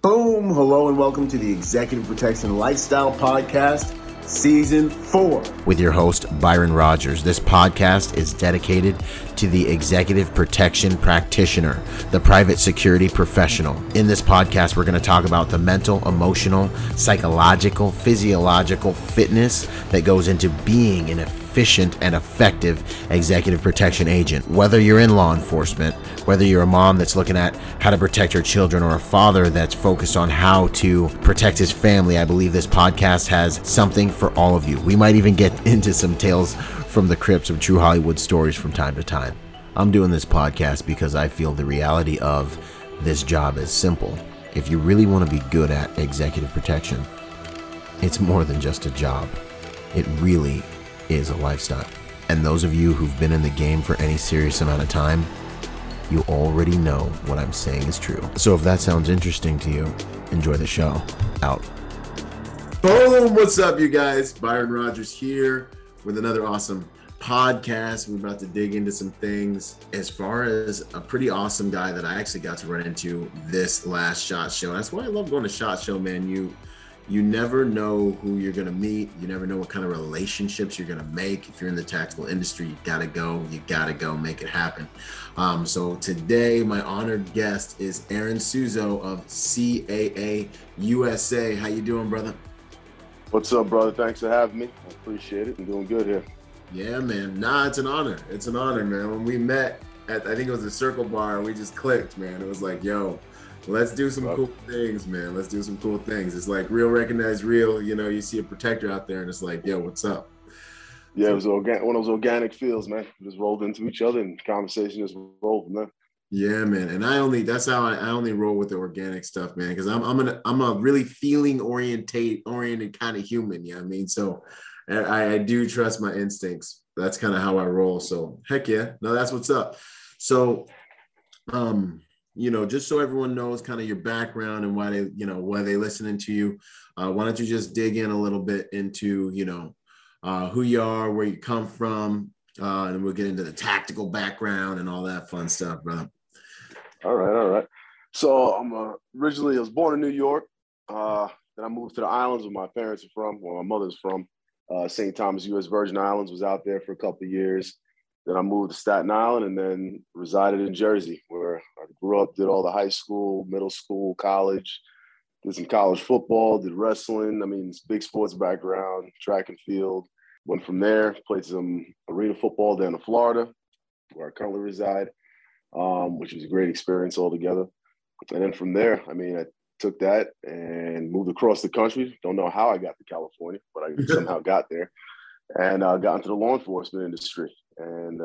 Boom! Hello and welcome to the Executive Protection Lifestyle Podcast, Season 4. With your host, Byron Rogers. This podcast is dedicated to the executive protection practitioner, the private security professional. In this podcast, we're going to talk about the mental, emotional, psychological, physiological fitness that goes into being an efficient and effective executive protection agent. Whether you're in law enforcement, whether you're a mom that's looking at how to protect her children or a father that's focused on how to protect his family, I believe this podcast has something for all of you. We might even get into some tales from the crypts of true Hollywood stories from time to time. I'm doing this podcast because I feel the reality of this job is simple. If you really want to be good at executive protection, it's more than just a job. It really is a lifestyle. And those of you who've been in the game for any serious amount of time, you already know what I'm saying is true. So if that sounds interesting to you, enjoy the show. Out. Boom! What's up, you guys? Byron Rogers here with another awesome podcast. We're about to dig into some things as far as a pretty awesome guy that I actually got to run into this last SHOT Show. That's why I love going to SHOT Show, man. You never know who you're gonna meet. You never know what kind of relationships you're gonna make. If you're in the tactical industry, you gotta go, make it happen. So today, my honored guest is Aaron Suzo of CAA USA. How you doing, brother? What's up, brother? Thanks for having me. I appreciate it. I'm doing good here. Yeah, man. Nah, it's an honor. It's an honor, man. When we met at, I think it was the Circle Bar, we just clicked, man. It was like, yo, let's do some cool things, man. Let's do some cool things. It's like real recognize real. You know, you see a protector out there and it's like, yo, what's up? Yeah, it was one of those organic feels, man. We just rolled into each other and conversation just rolled, man. Yeah, man. And that's how I only roll with the organic stuff, man, because I'm a really feeling oriented kind of human. You know what I mean? So I do trust my instincts. That's kind of how I roll. So heck yeah. No, that's what's up. So you know, just so everyone knows kind of your background and why they, you know, why they listening to you, why don't you just dig in a little bit into, you know, who you are, where you come from, and we'll get into the tactical background and all that fun stuff, brother. All right. So I was born in New York. Then I moved to the islands where my parents are from, where my mother's from. St. Thomas U.S. Virgin Islands, was out there for a couple of years. Then I moved to Staten Island and then resided in Jersey, where I grew up, did all the high school, middle school, college, did some college football, did wrestling. I mean, big sports background, track and field. Went from there, played some arena football down in Florida, where I currently reside, which was a great experience altogether. And then from there, I mean, I took that and moved across the country. Don't know how I got to California, but I somehow got there. And I got into the law enforcement industry and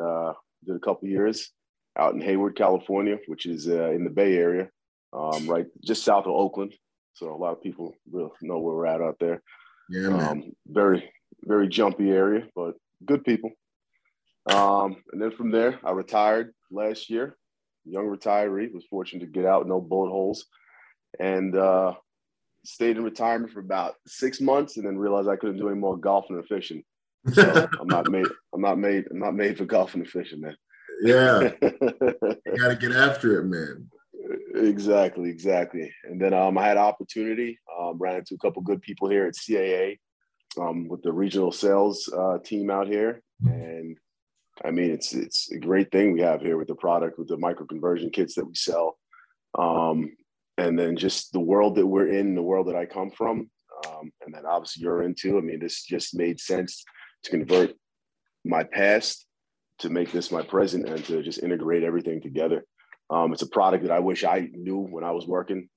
did a couple years out in Hayward, California, which is in the Bay Area, right just south of Oakland. So a lot of people really know where we're at out there. Yeah, man. Very, very jumpy area, but good people. And then from there, I retired last year. Young retiree, was fortunate to get out, no bullet holes. And stayed in retirement for about 6 months and then realized I couldn't do any more golfing or fishing. So I'm not made for golfing and fishing, man. Yeah. You gotta get after it, man. Exactly. And then I had an opportunity, ran into a couple good people here at CAA with the regional sales team out here. And I mean, it's a great thing we have here with the product, with the micro conversion kits that we sell. And then just the world that we're in, the world that I come from, and then obviously you're into, I mean, this just made sense to convert my past to make this my present and to just integrate everything together. It's a product that I wish I knew when I was working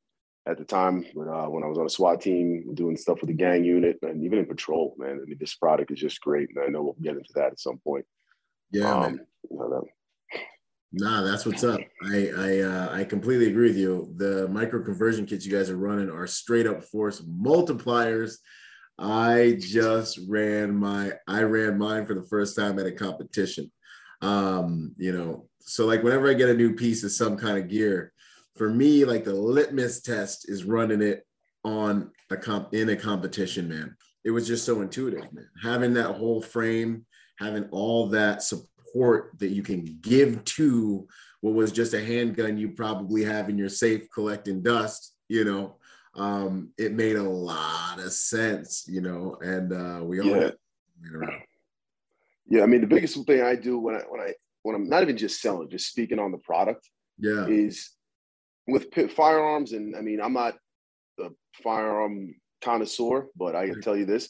at the time, when I was on a SWAT team doing stuff with the gang unit and even in patrol, man. I mean, this product is just great. And I know we'll get into that at some point. Yeah, man. You know, Nah, that's what's up. I completely agree with you. The micro conversion kits you guys are running are straight up force multipliers. I ran mine for the first time at a competition. You know, so like whenever I get a new piece of some kind of gear, for me, like the litmus test is running it on in a competition, man. It was just so intuitive, man. Having that whole frame, having all that support that you can give to what was just a handgun you probably have in your safe collecting dust, you know, it made a lot of sense, you know, and we all had around. Yeah, I mean, the biggest thing I do when I'm not even just selling, just speaking on the product, is with firearms. And I mean, I'm not a firearm connoisseur, but I can tell you this: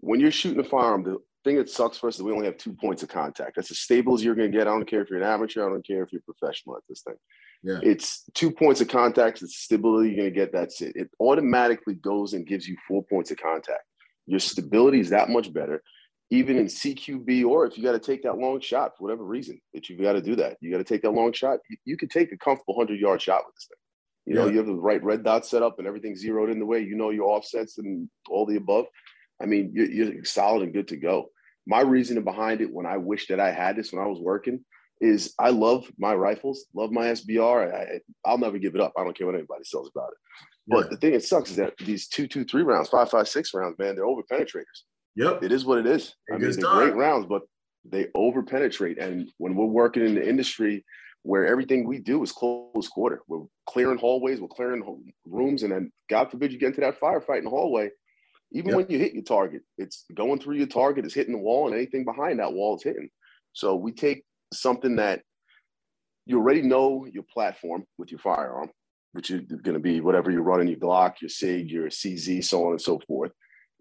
when you're shooting a firearm, the thing that sucks for us is we only have 2 points of contact. That's the staples you're going to get. I don't care if you're an amateur. I don't care if you're professional at this thing. Yeah. It's 2 points of contact. It's stability you're going to get. That's it. It automatically goes and gives you 4 points of contact. Your stability is that much better. Even in CQB, or if you got to take that long shot for whatever reason that you've got to do that, you got to take that long shot. You can take a comfortable 100-yard shot with this thing. You know, you have the right red dot set up and everything zeroed in the way. You know your offsets and all the above. I mean, you're solid and good to go. My reasoning behind it, when I wish that I had this when I was working, is I love my rifles, love my SBR. I'll never give it up. I don't care what anybody says about it. But the thing that sucks is that these 2-2-3 rounds, 5.56 rounds, man, they're over penetrators. It is what it is. I mean, they're great rounds, but they over-penetrate. And when we're working in the industry where everything we do is close quarter, we're clearing hallways, we're clearing rooms, and then God forbid you get into that firefight in the hallway, even when you hit your target, it's going through your target, it's hitting the wall, and anything behind that wall is hitting. So we take something that you already know your platform with your firearm, which is going to be whatever you're running, your Glock, your SIG, your CZ, so on and so forth.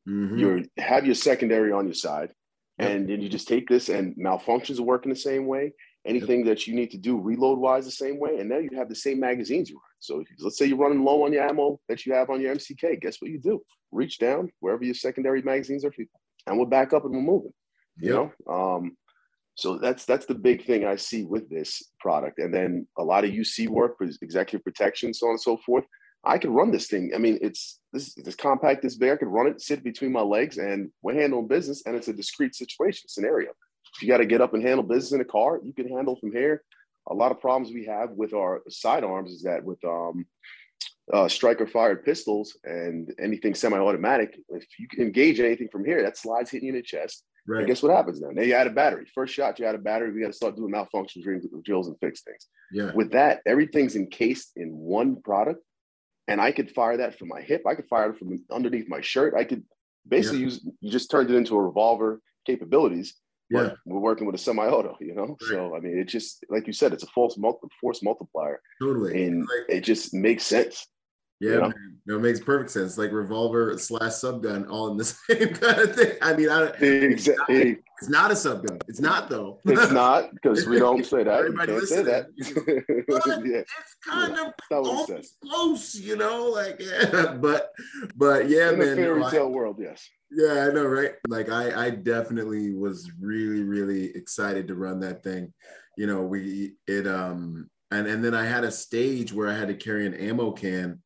You have your secondary on your side, and then you just take this, and malfunctions are working the same way. Anything that you need to do reload wise the same way, and now you have the same magazines you run. So if, let's say you're running low on your ammo that you have on your MCK, guess what you do? Reach down wherever your secondary magazines are, and we're back up and we're moving. You know, so that's the big thing I see with this product, and then a lot of UC work for executive protection, so on and so forth. I could run this thing. I mean, it's this compact, this big. I could run it, sit between my legs, and we're handling business. And it's a discrete situation scenario. If you got to get up and handle business in a car, you can handle from here. A lot of problems we have with our sidearms is that with striker fired pistols and anything semi-automatic, if you can engage anything from here, that slide's hitting you in the chest. And guess what happens now? Now you add a battery. First shot, you add a battery. We got to start doing malfunction drills and fix things. With that, everything's encased in one product. And I could fire that from my hip. I could fire it from underneath my shirt. I could basically use, you just turned it into a revolver capabilities. We're working with a semi-auto, you know? So, I mean, it just, like you said, it's a force multiplier. And it just makes sense. You know? No, it makes perfect sense. Like revolver slash subgun all in the same kind of thing. I mean, it's not a subgun. It's not, though. It's not, because we don't say that. Everybody listening. But it's kind of almost close, you know? Like, but yeah, in man. In the fairy tale world, yes. Yeah, I know, right? Like, I definitely was really, really excited to run that thing. You know, and then I had a stage where I had to carry an ammo can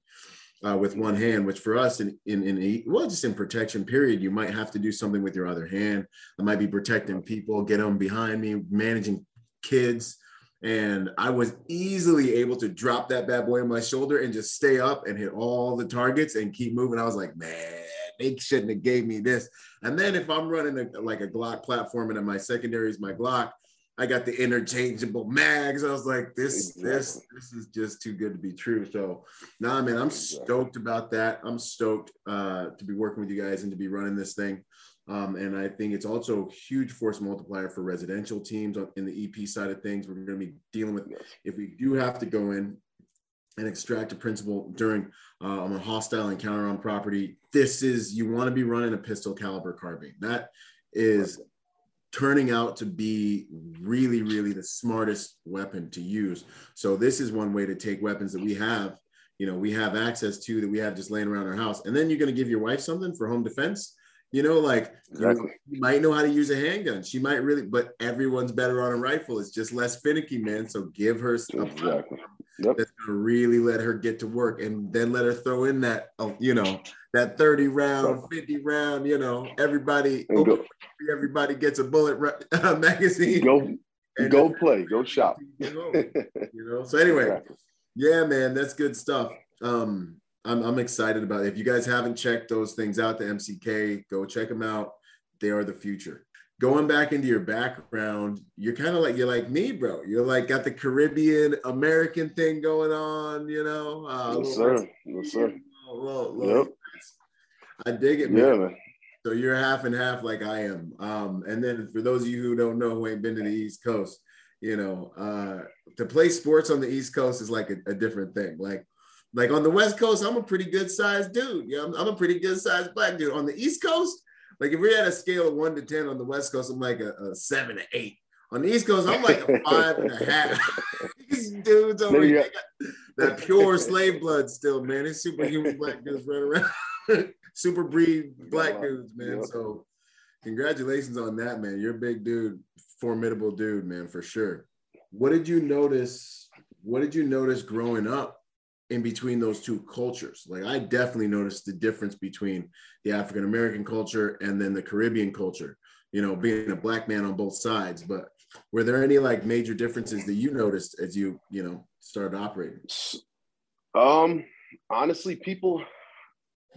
with one hand, which for us just in protection period, you might have to do something with your other hand. I might be protecting people, get them behind me, managing kids. And I was easily able to drop that bad boy on my shoulder and just stay up and hit all the targets and keep moving. I was like, man, they shouldn't have gave me this. And then if I'm running like a Glock platform and my secondary is my Glock, I got the interchangeable mags. I was like, this is just too good to be true. So, nah, man, I'm stoked about that. I'm stoked to be working with you guys and to be running this thing. And I think it's also a huge force multiplier for residential teams in the EP side of things. We're going to be dealing with, if we do have to go in and extract a principal during on a hostile encounter on property, you want to be running a pistol caliber carbine. That is turning out to be really, really the smartest weapon to use. So this is one way to take weapons that we have, you know, we have access to, that we have just laying around our house. And then you're going to give your wife something for home defense, you know, like you might know how to use a handgun. She might really, but everyone's better on a rifle. It's just less finicky, man. So give her stuff that's going to really let her get to work, and then let her throw in that, you know, that 30 round, 50 round, you know, everybody gets a bullet magazine. Go play, go shop. You know, so anyway, yeah, man, that's good stuff. I'm excited about it. If you guys haven't checked those things out, the MCK, go check them out. They are the future. Going back into your background, you're like me, bro. You're like got the Caribbean American thing going on, you know. Yes, sir. Low yep. I dig it, man. Yeah, man. So you're half and half like I am. And then for those of you who don't know, who ain't been to the East Coast, you know, to play sports on the East Coast is like a different thing. Like on the West Coast, I'm a pretty good sized dude. Yeah, I'm a pretty good sized black dude. On the East Coast, like if we're at a scale of 1 to 10 on the West Coast, I'm like a 7 to 8. On the East Coast, I'm like a 5 and a half. These dudes over here, that pure slave blood still, man. These superhuman black dudes running around. Super breed black dudes, man. So congratulations on that, man. You're a big dude, formidable dude, man, for sure. What did you notice? What did you notice growing up in between those two cultures? Like, I definitely noticed the difference between the African-American culture and then the Caribbean culture, you know, being a black man on both sides. But were there any like major differences that you noticed as you, you know, started operating? Honestly, people,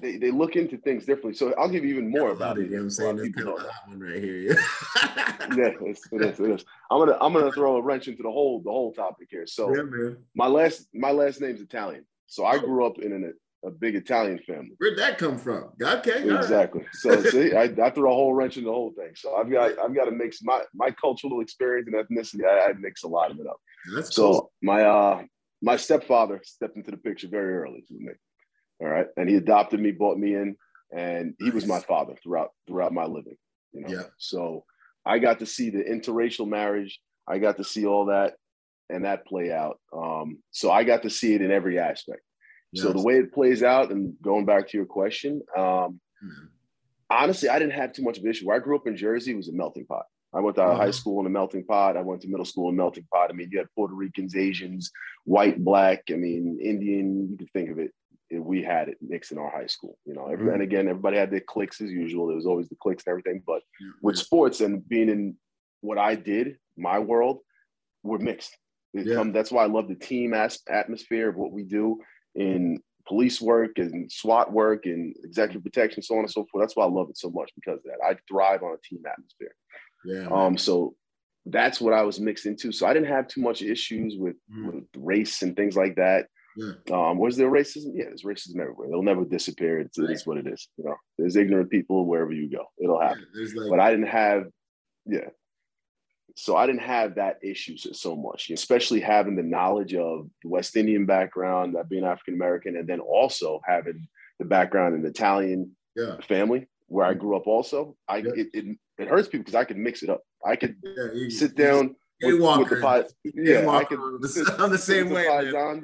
they look into things differently. So I'll give you even more about it. You know what I'm saying? That's kind of a hot one right here. Yeah, it is. I'm gonna throw a wrench into the whole topic here. So yeah, my last name's Italian. So I grew up in a big Italian family. Where'd that come from? Okay, exactly. Right. So see, I threw a whole wrench in the whole thing. So I've got to mix my cultural experience and ethnicity. I mix a lot of it up. That's so cool. My stepfather stepped into the picture very early with me. All right, and he adopted me, brought me in, and he was my father throughout my living. You know, yeah. So I got to see the interracial marriage. I got to see all that and that play out. So I got to see it in every aspect. Yes. So the way it plays out, and going back to your question, honestly, I didn't have too much of an issue. Where I grew up in Jersey, it was a melting pot. I went to high school in a melting pot. I went to middle school in a melting pot. I mean, you had Puerto Ricans, Asians, white, black, I mean, Indian, you can think of it. We had it mixed in our high school, you know, and again, everybody had their cliques as usual. There was always the cliques and everything, but with sports and being in what I did, my world, we're mixed. That's why I love the team atmosphere of what we do in police work and SWAT work and executive protection, so on and so forth. That's why I love it so much, because of that. I thrive on a team atmosphere. Yeah. So that's what I was mixed into. So I didn't have too much issues with race and things like that. Yeah. Was there racism? Yeah, there's racism everywhere. It'll never disappear. It is what it is. You know, there's ignorant people wherever you go. It'll happen. Yeah, but I didn't have, so I didn't have that issue so much, especially having the knowledge of the West Indian background, being African American, and then also having the background in the Italian family where I grew up. Also, it hurts people because I could mix it up. I could sit down I'm the same way.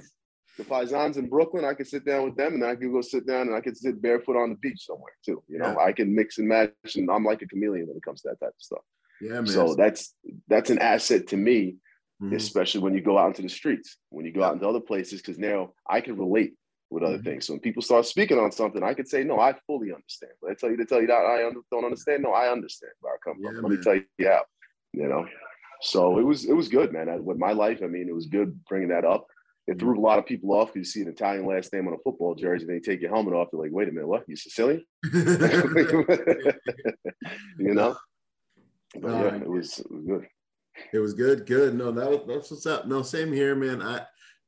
The Paisans in Brooklyn, I could sit down with them, and I could go sit down, and I could sit barefoot on the beach somewhere too. You know, I can mix and match, and I'm like a chameleon when it comes to that type of stuff. Yeah, man. So that's an asset to me, especially when you go out into the streets, when you go out into other places, because now I can relate with other things. So when people start speaking on something, I could say, no, I fully understand. But I tell you that I don't understand. No, I understand where I come from. Let me tell you how. You know, so it was good, man. With my life, I mean, it was good bringing that up. It threw a lot of people off because you see an Italian last name on a football jersey, and they take your helmet off. They're like, wait a minute, what? You Sicilian? You know? But yeah, it was good. It was good. No, that's what's up. No, same here, man.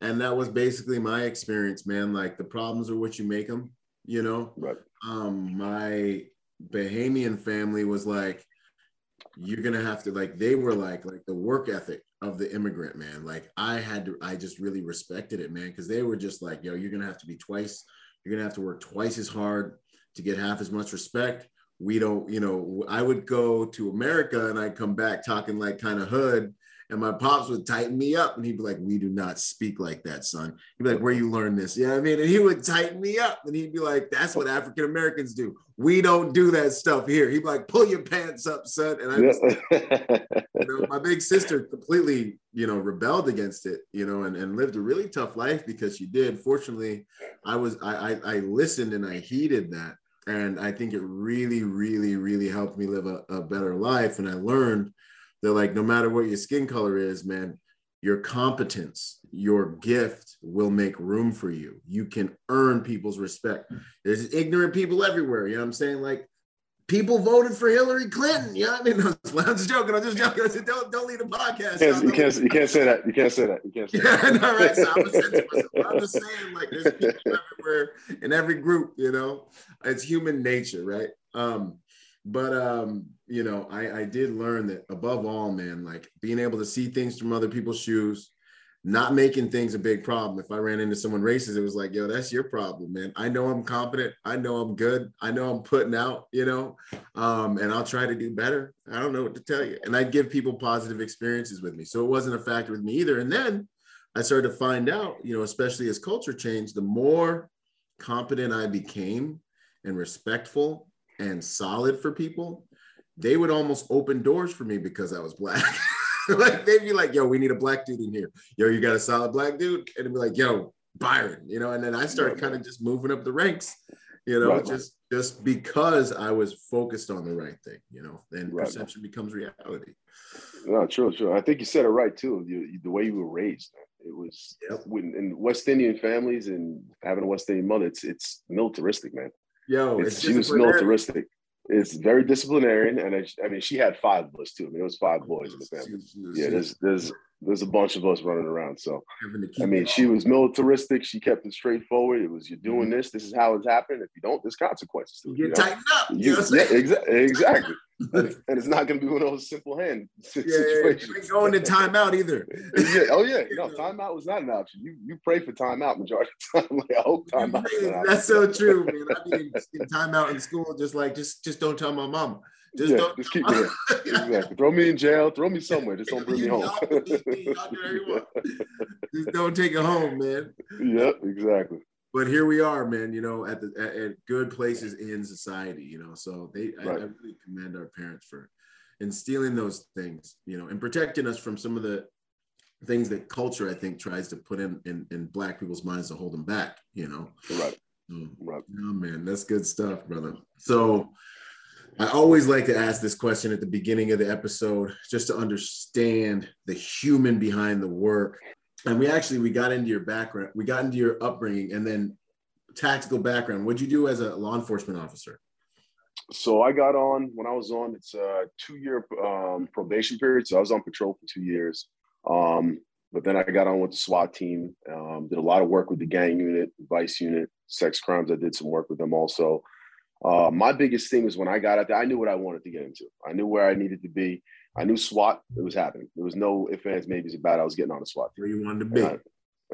And that was basically my experience, man. Like, the problems are what you make them, you know? Right. My Bahamian family was like, you're going to have to, like, they were like the work ethic of the immigrant, man. Like, I just really respected it, man. 'Cause they were just like, yo, you're going to have to work twice as hard to get half as much respect. We don't, you know, I would go to America and I'd come back talking like kind of hood, and my pops would tighten me up, and he'd be like, we do not speak like that, son. He'd be like, where you learn this? You know what I mean? And he would tighten me up, and he'd be like, that's what African-Americans do. We don't do that stuff here. He'd be like, pull your pants up, son. And I was you know, my big sister completely, you know, rebelled against it, you know, and lived a really tough life because she did. Fortunately, I listened and I heeded that. And I think it really, really, really helped me live a better life. And I learned, they're like, no matter what your skin color is, man, your competence, your gift will make room for you. You can earn people's respect. There's ignorant people everywhere. You know what I'm saying? Like, people voted for Hillary Clinton. You know what I mean? I'm just joking. I said, don't leave the podcast. You can't say that. Yeah, no, right? So I'm just saying, like, there's people everywhere in every group, you know? It's human nature, right? You know, I did learn that above all, man, like being able to see things from other people's shoes, not making things a big problem. If I ran into someone racist, it was like, yo, that's your problem, man. I know I'm competent. I know I'm good. I know I'm putting out, you know, and I'll try to do better. I don't know what to tell you. And I'd give people positive experiences with me. So it wasn't a factor with me either. And then I started to find out, you know, especially as culture changed, the more competent I became and respectful and solid for people, they would almost open doors for me because I was Black. Like they'd be like, yo, we need a Black dude in here. Yo, you got a solid Black dude? And it'd be like, yo, Byron, you know? And then I started kind of just moving up the ranks, you know, just because I was focused on the right thing, you know, then perception becomes reality. No, true. I think you said it right too. The way you were raised, it was in West Indian families and having a West Indian mother, it's militaristic, man. Yo, she was militaristic. It's very disciplinarian, and I mean, she had five of us too. I mean, it was five boys in the family. Yeah, there's a bunch of us running around. So, I mean, she was militaristic. She kept it straightforward. It was, you're doing this. This is how it's happening. If you don't, there's consequences. You tighten up. Exactly. And it's not going to be one of those simple hand situations. You ain't going to timeout either. No, timeout was not an option. You pray for timeout majority of the time. Like, I hope timeout. That's so true, man. I mean, timeout in school, just like just don't tell my mama. Just keep me here. Exactly. Throw me in jail. Throw me somewhere. Just don't bring me home. Just don't take it home, man. Yep, exactly. But here we are, man, you know, at good places in society, you know, so I really commend our parents for instilling those things, you know, and protecting us from some of the things that culture, I think, tries to put in Black people's minds to hold them back, you know. Right. Oh, man, that's good stuff, brother. So I always like to ask this question at the beginning of the episode, just to understand the human behind the work. And we got into your background, we got into your upbringing and then tactical background. What'd you do as a law enforcement officer? So I got on, when I was on, it's a 2-year probation period. So I was on patrol for 2 years. But then I got on with the SWAT team, did a lot of work with the gang unit, vice unit, sex crimes. I did some work with them also. My biggest thing is when I got out there, I knew what I wanted to get into. I knew where I needed to be. I knew SWAT, it was happening. There was no ifs, ands, maybes about it. I was getting on a SWAT team. Where you wanted to be.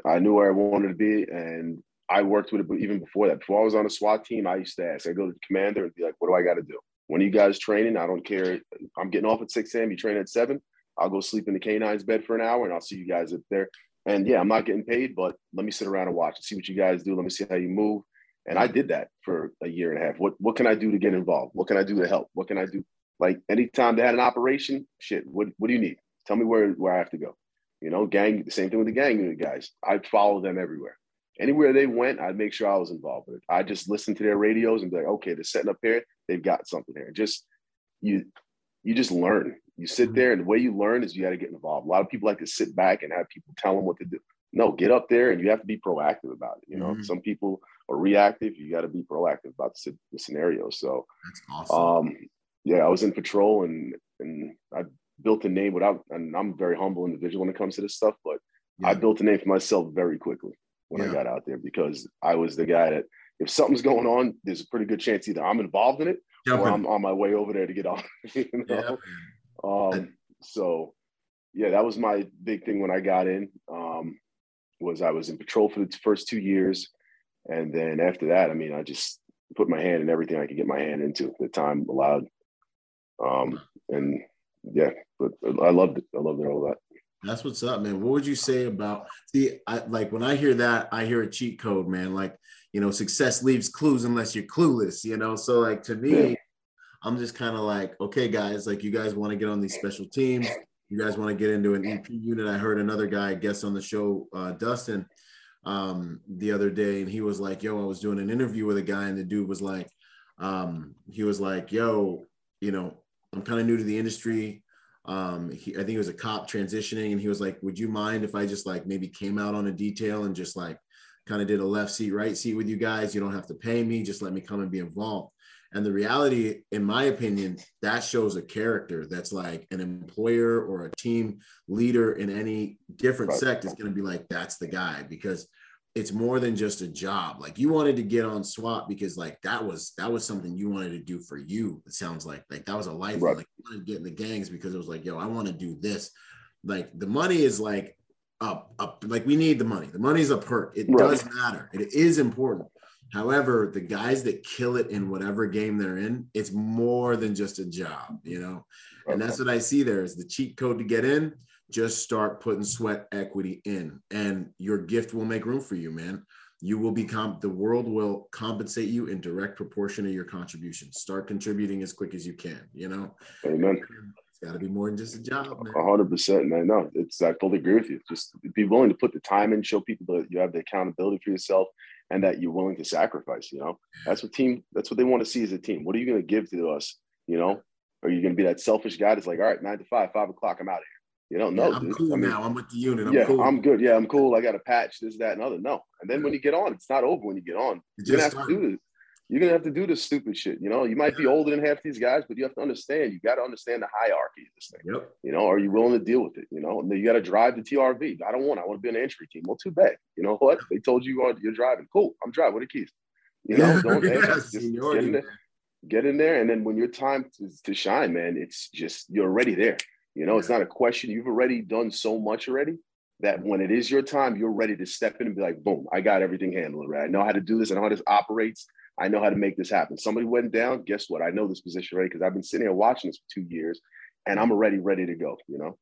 I knew where I wanted to be, and I worked with it even before that. Before I was on a SWAT team, I used to ask. I'd go to the commander and be like, what do I got to do? When are you guys training? I don't care. I'm getting off at 6 a.m., you train at 7. I'll go sleep in the canine's bed for an hour, and I'll see you guys up there. And, yeah, I'm not getting paid, but let me sit around and watch and see what you guys do. Let me see how you move. And I did that for a year and a half. What can I do to get involved? What can I do to help? What can I do? Like anytime they had an operation, shit, what do you need? Tell me where I have to go. You know, gang, the same thing with the gang unit guys. I'd follow them everywhere. Anywhere they went, I'd make sure I was involved with it. I just listened to their radios and be like, okay, they're setting up here. They've got something here. Just, you just learn. You sit there, and the way you learn is you got to get involved. A lot of people like to sit back and have people tell them what to do. No, get up there, and you have to be proactive about it. You know, some people are reactive. You got to be proactive about the scenario. So that's awesome. Yeah, I was in patrol and I built a name without, and I'm a very humble individual when it comes to this stuff, but I built a name for myself very quickly when I got out there, because I was the guy that if something's going on, there's a pretty good chance either I'm involved in it or I'm on my way over there to get on. You know? So that was my big thing when I got in, was I was in patrol for the first 2 years. And then after that, I mean, I just put my hand in everything I could get my hand into at the time allowed. But I loved it. I loved it, all that. That's what's up, man. What would you say about, when I hear that, I hear a cheat code, man. Like, you know, success leaves clues unless you're clueless, you know? So like, to me, I'm just kind of like, okay, guys, like you guys want to get on these special teams. You guys want to get into an EP unit. I heard another guy guest on the show, Dustin, the other day. And he was like, yo, I was doing an interview with a guy and the dude was like, yo, you know, I'm kind of new to the industry. I think he was a cop transitioning, and he was like, would you mind if I just like maybe came out on a detail and just like kind of did a left seat, right seat with you guys. You don't have to pay me. Just let me come and be involved. And the reality, in my opinion, that shows a character that's like an employer or a team leader in any different sect is going to be like, that's the guy, because it's more than just a job. Like, you wanted to get on SWAT because like that was something you wanted to do for you. It sounds like that was a life. Right. Like, you wanted to get in the gangs because it was like, yo, I want to do this. Like, the money is like up. Like, we need the money. The money's a perk. It does matter. It is important. However, the guys that kill it in whatever game they're in, it's more than just a job, you know? Okay. And that's what I see there is the cheat code to get in. Just start putting sweat equity in, and your gift will make room for you, man. You will become, the world will compensate you in direct proportion of your contribution. Start contributing as quick as you can, you know? Amen. It's got to be more than just a job, man. 100%, man. No, I totally agree with you. Just be willing to put the time in, show people that you have the accountability for yourself, and that you're willing to sacrifice, you know? That's what they want to see as a team. What are you going to give to us, you know? Are you going to be that selfish guy that's like, all right, 9 to 5, 5 o'clock, I'm out of here. You don't know. Yeah, I'm cool now. I'm with the unit. I'm cool. I'm good. Yeah, I'm cool. I got a patch, this, that, and other. No. And then when you get on, it's not over when you get on. You're going to have to do this. You're going to have to do this stupid shit, you know? You might be older than half these guys, but you have to understand. You got to understand the hierarchy of this thing. Yep. You know, are you willing to deal with it, you know? And then you got to drive the TRV. I want to be an entry team. Well, too bad. You know what? They told you you're driving. Cool. I'm driving. What are the keys? You know, don't ask. Just get in there. And then when your time to shine, man, it's just, you're already there. You know, it's not a question. You've already done so much already that when it is your time, you're ready to step in and be like, boom, I got everything handled, right? I know how to do this. I know how this operates. I know how to make this happen. Somebody went down. Guess what? I know this position, right? Because I've been sitting here watching this for 2 years, and I'm already ready to go, you know?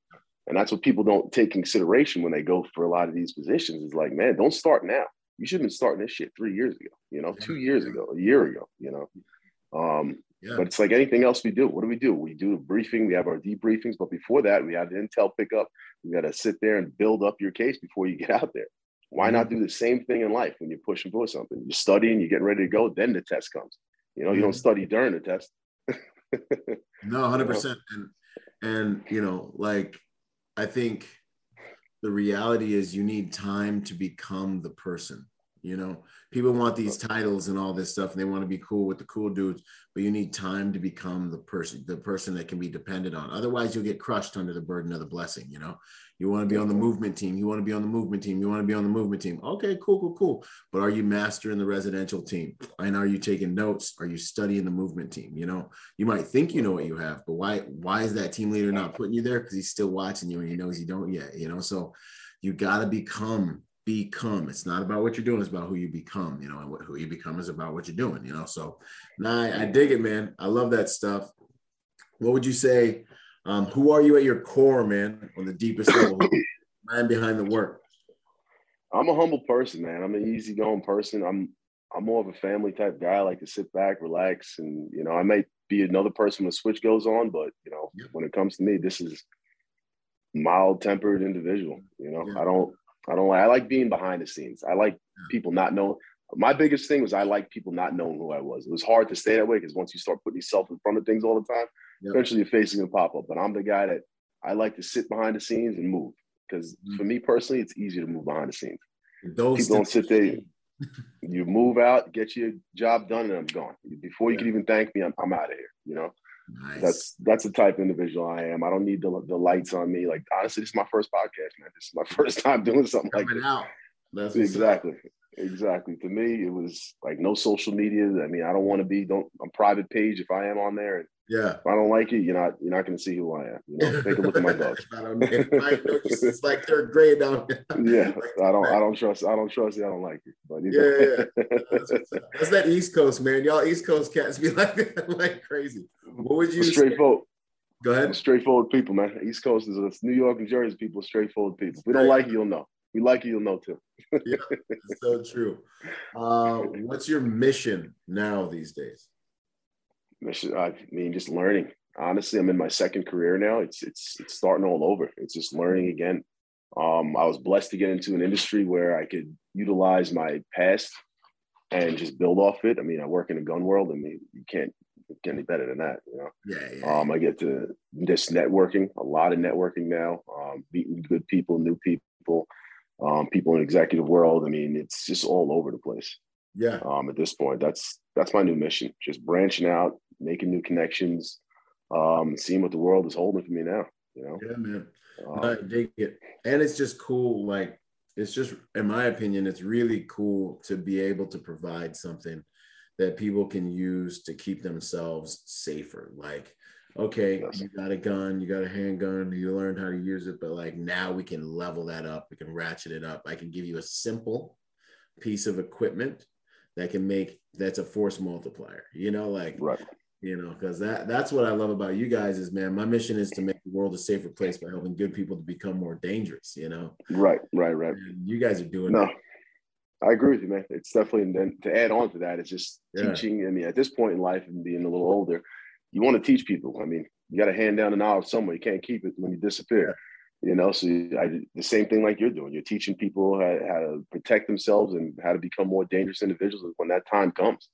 And that's what people don't take consideration when they go for a lot of these positions. It's like, man, don't start now. You should have been starting this shit 3 years ago, you know, 2 years ago, a year ago, you know? But it's like anything else we do. What do? We do a briefing. We have our debriefings. But before that, we have the intel pickup. We got to sit there and build up your case before you get out there. Why not do the same thing in life when you're pushing for something? You're studying, you're getting ready to go, then the test comes. You know, you don't study during the test. No, 100%. And, you know, like, I think the reality is you need time to become the person. You know, people want these titles and all this stuff, and they want to be cool with the cool dudes, but you need time to become the person that can be depended on. Otherwise, you'll get crushed under the burden of the blessing. You know, you want to be on the movement team. You want to be on the movement team. You want to be on the movement team. Okay, cool. But are you mastering the residential team? And are you taking notes? Are you studying the movement team? You know, you might think you know what you have, but why is that team leader not putting you there? Because he's still watching you and he knows you don't yet, you know? So you got to become. It's not about what you're doing, it's about who you become, you know, and who you become is about what you're doing, you know. So now I dig it, man. I love that stuff. What would you say? Who are you at your core, man, on the deepest level? Mind behind the work. I'm a humble person, man. I'm an easygoing person. I'm more of a family type guy. I like to sit back, relax, and you know, I might be another person when the switch goes on, but you know, when it comes to me, this is mild tempered individual, you know. I like being behind the scenes. I like people not knowing. My biggest thing was I like people not knowing who I was. It was hard to stay that way because once you start putting yourself in front of things all the time, eventually your face is going to pop up. But I'm the guy that I like to sit behind the scenes and move because for me personally, it's easy to move behind the scenes. Those people don't sit there. You move out, get your job done, and I'm gone. Before you can even thank me, I'm out of here, you know? Nice. That's the type of individual I am. I don't need the lights on me. Like, honestly, this is my first podcast, man. This is my first time doing something like that. Exactly. To me, it was like no social media. I mean, I'm private page if I am on there. And if I don't like it, you're not going to see who I am. You know, take a look at my dogs. It's like third grade now. I don't trust it. I don't like it. But That's that East Coast, man. Y'all East Coast cats be like that, like crazy. What would you straightforward? Go ahead. Straightforward people, man. East Coast is New York and Jersey people. Straightforward people. If we don't like you, you'll know. We like you, you'll know too. Yeah, that's so true. What's your mission now these days? Mission, I mean, just learning. Honestly, I'm in my second career now. It's starting all over. It's just learning again. I was blessed to get into an industry where I could utilize my past and just build off it. I mean, I work in the gun world. I mean, you can't get any better than that, you know? I get to just networking, a lot of networking now, meeting good people, new people. people in the executive world. I mean, it's just all over the place. Yeah. At this point, that's my new mission. Just branching out, making new connections, seeing what the world is holding for me now. You know? Yeah, man. I dig it. And it's just cool. Like, it's just, in my opinion, it's really cool to be able to provide something that people can use to keep themselves safer. Like, okay, yes, you got a gun, you got a handgun, you learned how to use it, but like now we can level that up. We can ratchet it up. I can give you a simple piece of equipment that can make, that's a force multiplier, you know, like, right. You know, because that's what I love about you guys is, man, my mission is to make the world a safer place by helping good people to become more dangerous, you know? Right. And you guys are doing that. I agree with you, man. It's definitely, and then to add on to that, it's just teaching. I mean, at this point in life and being a little older, you want to teach people. I mean, you got to hand down the knowledge somewhere. You can't keep it when you disappear, you know? So the same thing like you're doing. You're teaching people how to protect themselves and how to become more dangerous individuals when that time comes.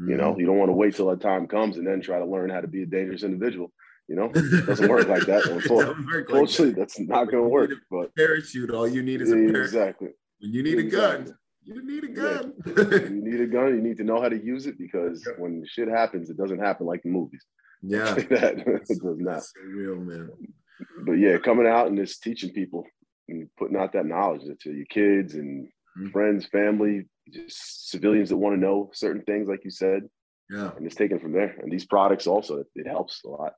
Mm-hmm. You know, you don't want to wait till that time comes and then try to learn how to be a dangerous individual. You know, it doesn't work like that. Unfortunately, that's not going to work. But parachute, all you need is a parachute. Exactly. When you need a gun. You need a gun. You need a gun. You need to know how to use it because when shit happens, it doesn't happen like the movies. Yeah. It does not. It's real, man. But yeah, coming out and just teaching people and putting out that knowledge to your kids and friends, family, just civilians that want to know certain things, like you said. Yeah. And it's taken from there. And these products also, it helps a lot.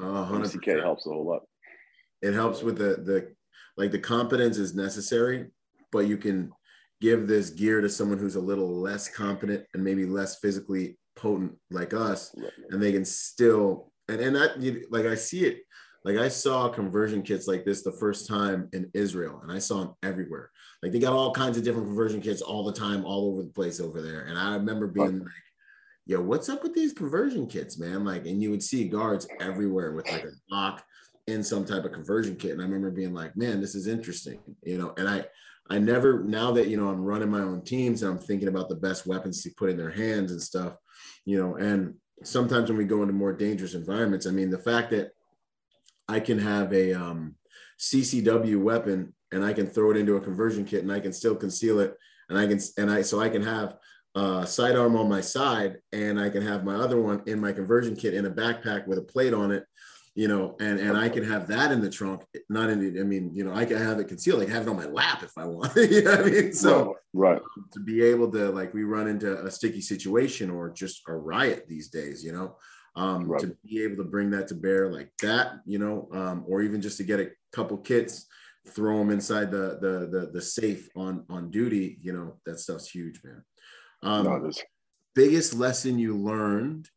100%. MCK helps a whole lot. It helps with the competence is necessary, but you can give this gear to someone who's a little less competent and maybe less physically potent like us, and they can still, I see it. Like I saw conversion kits like this the first time in Israel, and I saw them everywhere. Like they got all kinds of different conversion kits all the time, all over the place over there. And I remember being like, yo, what's up with these conversion kits, man? Like, and you would see guards everywhere with like a Glock in some type of conversion kit. And I remember being like, man, this is interesting, you know? And I never, now that, you know, I'm running my own teams and I'm thinking about the best weapons to put in their hands and stuff, you know, and sometimes when we go into more dangerous environments, I mean, the fact that I can have a CCW weapon and I can throw it into a conversion kit and I can still conceal it. And I can have sidearm on my side and I can have my other one in my conversion kit in a backpack with a plate on it. You know, and I can have that in the trunk, not in the, I mean, you know, I can have it concealed, like have it on my lap if I want, you know what I mean? So right. To be able to, like, we run into a sticky situation or just a riot these days, you know, to be able to bring that to bear like that, you know, or even just to get a couple kits, throw them inside the safe on duty, you know, that stuff's huge, man. Biggest lesson you learned,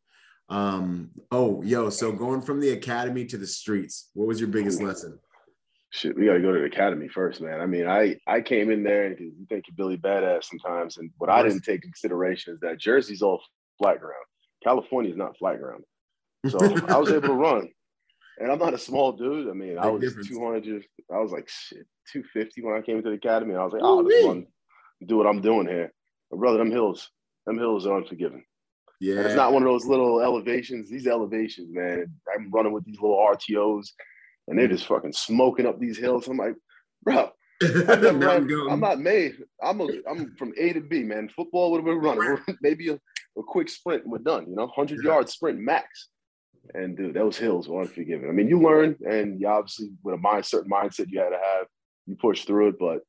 so going from the academy to the streets, what was your biggest lesson? Shit, we gotta go to the academy first, man. I mean, I came in there and you think you're Billy Badass sometimes, and what I didn't take into consideration is that Jersey's all flat ground. California's not flat ground. So I was able to run. And I'm not a small dude. I mean, I was 200, I was like shit, 250 when I came into the academy. I was like, I'll just run, do what I'm doing here. But brother, them hills are unforgiving. Yeah, and it's not one of those little elevations. These elevations, man, I'm running with these little RTOs, and they're just fucking smoking up these hills. I'm like, bro, I'm not made. I'm from A to B, man. Football would have been running, maybe a quick sprint, and we're done. You know, 100-yard sprint max. And dude, those hills were unforgiving. I mean, you learn, and you obviously with certain mindset you had to have. You push through it, but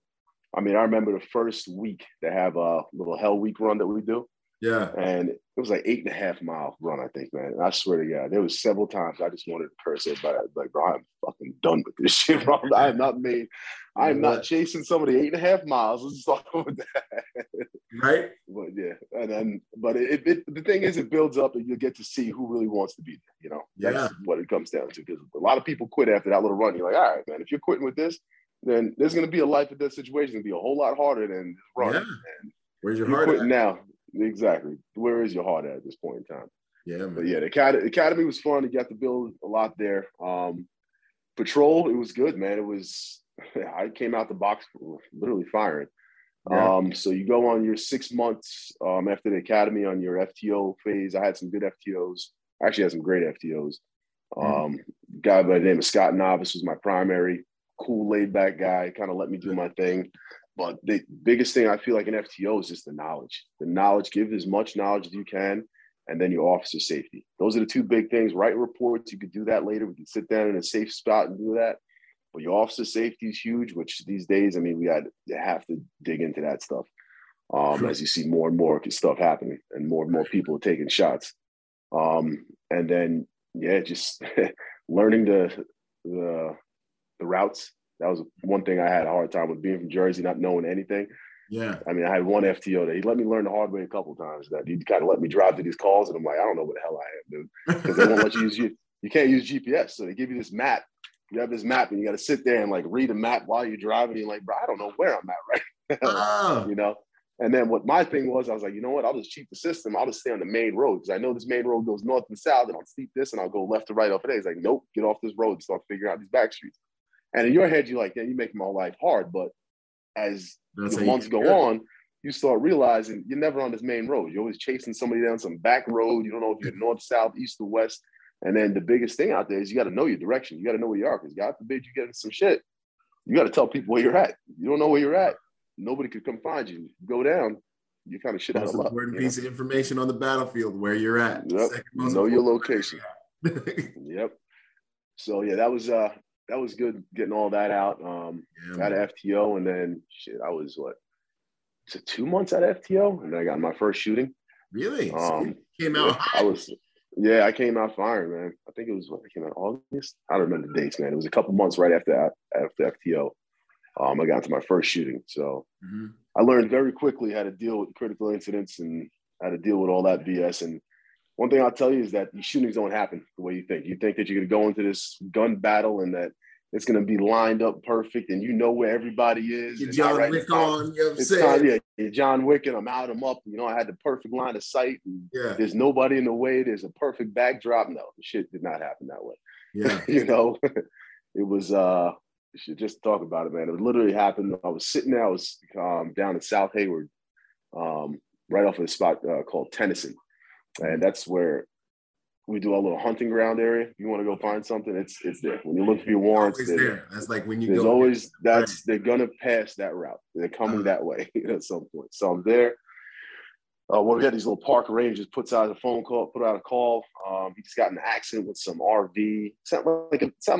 I mean, I remember the first week they have a little Hell Week run that we do. Yeah. And it was like 8.5 mile run, I think, man. And I swear to God, there was several times I just wanted to curse everybody. I was like, bro, I'm fucking done with this shit, bro. I am not chasing somebody 8.5 miles. Let's talk about that. Right? But yeah. And then, but the thing is, it builds up and you'll get to see who really wants to be there. You know, that's what it comes down to. Because a lot of people quit after that little run. You're like, all right, man, if you're quitting with this, then there's going to be a life of that situation. It's going to be a whole lot harder than this run. Yeah. And where's your heart at? Now. Exactly. Where is your heart at this point in time? Yeah, man. But yeah, the academy was fun. You got to build a lot there. Patrol, it was good, man. It was, I came out the box literally firing. Yeah. So you go on your 6 months after the academy on your FTO phase. I had some good FTOs. I actually had some great FTOs. Guy by the name of Scott Novice was my primary. Cool, laid back guy. Kind of let me do my thing. But the biggest thing I feel like in FTO is just the knowledge. The knowledge, give as much knowledge as you can, and then your officer safety. Those are the two big things. Write reports. You could do that later. We could sit down in a safe spot and do that. But your officer safety is huge, which these days, I mean, we have to dig into that stuff. As you see more and more stuff happening and more people are taking shots. And then, yeah, just learning the routes. That was one thing I had a hard time with, being from Jersey, not knowing anything. Yeah. I mean, I had one FTO that he let me learn the hard way a couple of times, that he kind of let me drive to these calls. And I'm like, I don't know what the hell I am, dude. Because they won't let you use, you can't use GPS. So they give you this map. You have this map and you got to sit there and like read a map while you're driving. You're like, bro, I don't know where I'm at right now. You know? And then what my thing was, I was like, you know what? I'll just cheat the system. I'll just stay on the main road because I know this main road goes north and south, and I'll steep this and I'll go left to right off of there. He's like, nope, get off this road and start figuring out these back streets. And in your head, you're like, yeah, you make my life hard. But as the months go on, you start realizing you're never on this main road. You're always chasing somebody down some back road. You don't know if you're north, south, east, or west. And then the biggest thing out there is you got to know your direction. You got to know where you are, because God forbid you get into some shit, you got to tell people where you're at. You don't know where you're at, nobody could come find you. You go down, you kind of shit out of luck. That's an important piece of information on the battlefield, where you're at. Yep. Know your location. Yep. So yeah, that was good getting all that out. Got an FTO, and then shit, I was what, 2 months at FTO, and then I got my first shooting. Really? So you came out high. Yeah, I came out firing, man. I think it was what, I came out August. I don't remember the dates, man. It was a couple months right after FTO. I got to my first shooting, so I learned very quickly how to deal with critical incidents and how to deal with all that BS. And one thing I'll tell you is that these shootings don't happen the way you think. You think that you're going to go into this gun battle and that it's going to be lined up perfect and you know where everybody is. You're John Wick on, you know what I'm saying? Yeah, you're John Wick and I'm out, I'm up. You know, I had the perfect line of sight. And there's nobody in the way. There's a perfect backdrop. No, the shit did not happen that way. Yeah. You know, it was... You should just talk about it, man. It literally happened. I was sitting there. I was down in South Hayward, right off of a spot called Tennyson. And that's where we do our little hunting ground area. If you want to go find something, it's there. When you look for your warrants, it's there. That's like when you go. Always, that's, they're going to pass that route. They're coming that way at some point. So I'm there. Well, we had these little park rangers, put out a call. He just got in an accident with some RV. Sounded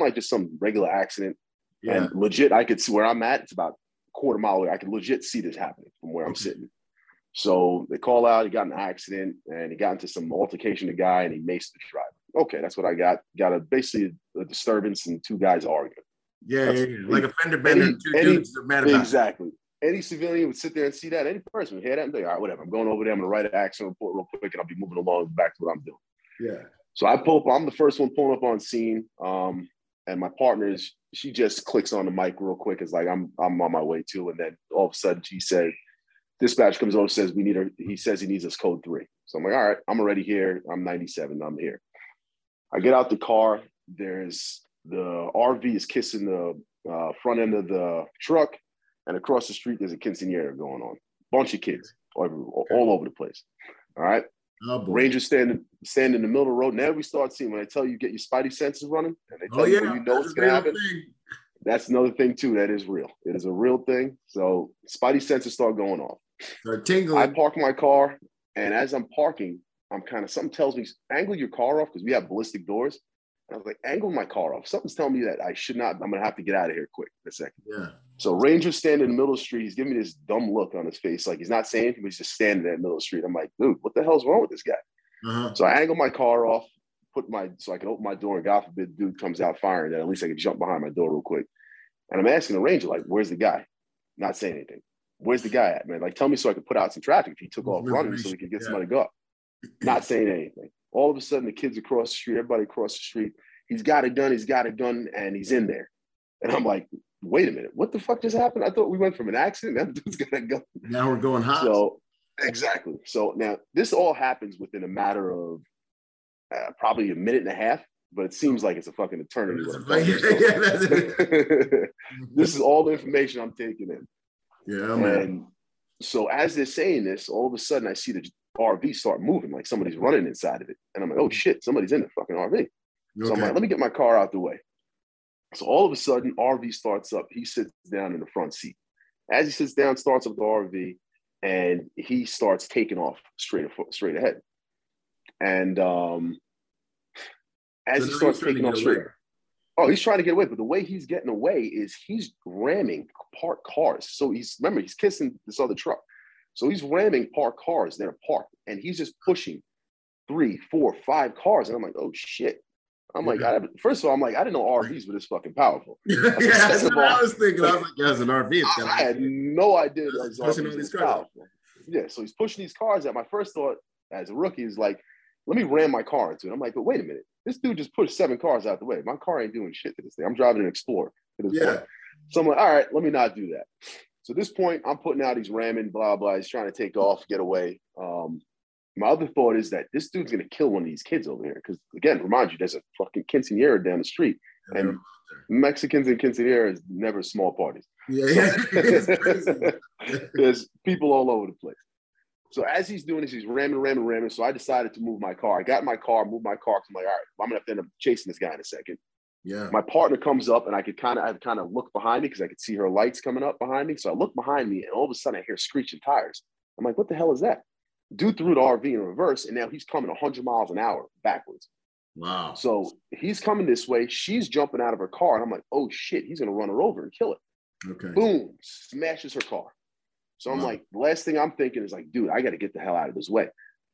like just some regular accident. Yeah. And legit, I could see where I'm at. It's about a quarter mile away. I could legit see this happening from where I'm sitting. So they call out, he got in an accident, and he got into some altercation with the guy, and he maced the driver. Okay, that's what I got. Got basically a disturbance and two guys arguing. Like a fender bender. Two dudes are mad about it. Any civilian would sit there and see that. Any person would hear that and think, all right, whatever. I'm going over there. I'm going to write an accident report real quick, and I'll be moving along back to what I'm doing. Yeah. So I pull up. I'm the first one pulling up on scene. And my partner is, she just clicks on the mic real quick. It's like, I'm on my way too. And then all of a sudden she said, dispatch comes over, says we need her. He says he needs us code 3. So I'm like, all right, I'm already here. I'm 97. I'm here. I get out the car. There's the RV is kissing the front end of the truck. And across the street, there's a quinceanera going on. Bunch of kids all over the place. All right. Rangers stand in the middle of the road. Now we start seeing, when I tell you, get your spidey senses running, and they tell you know what's going to happen. That's another thing too. That is real. It is a real thing. So spidey senses start going off. They're tingling. I park my car, and as I'm parking, I'm kind of, something tells me, angle your car off, because we have ballistic doors. And I was like, angle my car off. Something's telling me that I should not, I'm going to have to get out of here quick in a second. Yeah. So Ranger's standing in the middle of the street. He's giving me this dumb look on his face. Like, he's not saying anything, but he's just standing there in the middle of the street. I'm like, dude, what the hell's wrong with this guy? So I angle my car off, so I can open my door, and God forbid, dude comes out firing, then at least I can jump behind my door real quick. And I'm asking the Ranger, like, where's the guy? Not saying anything. Where's the guy at, man? Like, tell me so I could put out some traffic if he took off running so we could get somebody to go up. Not saying anything. All of a sudden, the kids across the street, everybody across the street, he's got a gun, and he's in there. And I'm like, wait a minute, what the fuck just happened? I thought we went from an accident. That dude's got a gun. Now we're going hot. So, exactly. So now this all happens within a matter of probably a minute and a half, but it seems like it's a fucking eternity. This is all the information I'm taking in. Yeah, man. And so as they're saying this, all of a sudden I see the RV start moving, like somebody's running inside of it. And I'm like, oh shit, somebody's in the fucking RV. So I'm like, let me get my car out the way. So all of a sudden, RV starts up. He sits down in the front seat. As he sits down, starts up the RV, and he starts taking off straight ahead. And as he starts taking off straight, oh, he's trying to get away, but the way he's getting away is he's ramming parked cars. So he's, remember, he's kissing this other truck. So he's ramming parked cars that are parked, and he's just pushing 3, 4, 5 cars. And I'm like, oh shit. I'm like, first of all, I'm like, I didn't know RVs were this fucking powerful. That's what I was thinking. I was like, that's an RV. I had no idea that was RVs this powerful. Yeah, so he's pushing these cars at my first thought as a rookie is like, let me ram my car into it. I'm like, but wait a minute. This dude just pushed 7 cars out the way. My car ain't doing shit to this thing. I'm driving an Explorer to this point. So I'm like, all right, let me not do that. So at this point, I'm putting out, he's ramming, blah, blah. He's trying to take off, get away. My other thought is that this dude's going to kill one of these kids over here. Because, again, remind you, there's a fucking quinceanera down the street. Yeah, and Mexicans and quinceaneras never small parties. Yeah. There's people all over the place. So as he's doing this, he's ramming. So I decided to move my car. I got my car, moved my car. Cause I'm like, all right, I'm going to have to end up chasing this guy in a second. Yeah. My partner comes up and I could kind of look behind me because I could see her lights coming up behind me. So I look behind me and all of a sudden I hear screeching tires. I'm like, what the hell is that? Dude threw the RV in reverse and now he's coming 100 miles an hour backwards. Wow. So he's coming this way. She's jumping out of her car. And I'm like, oh shit, he's going to run her over and kill it. Okay. Boom, smashes her car. So I'm like, the last thing I'm thinking is like, dude, I got to get the hell out of this way.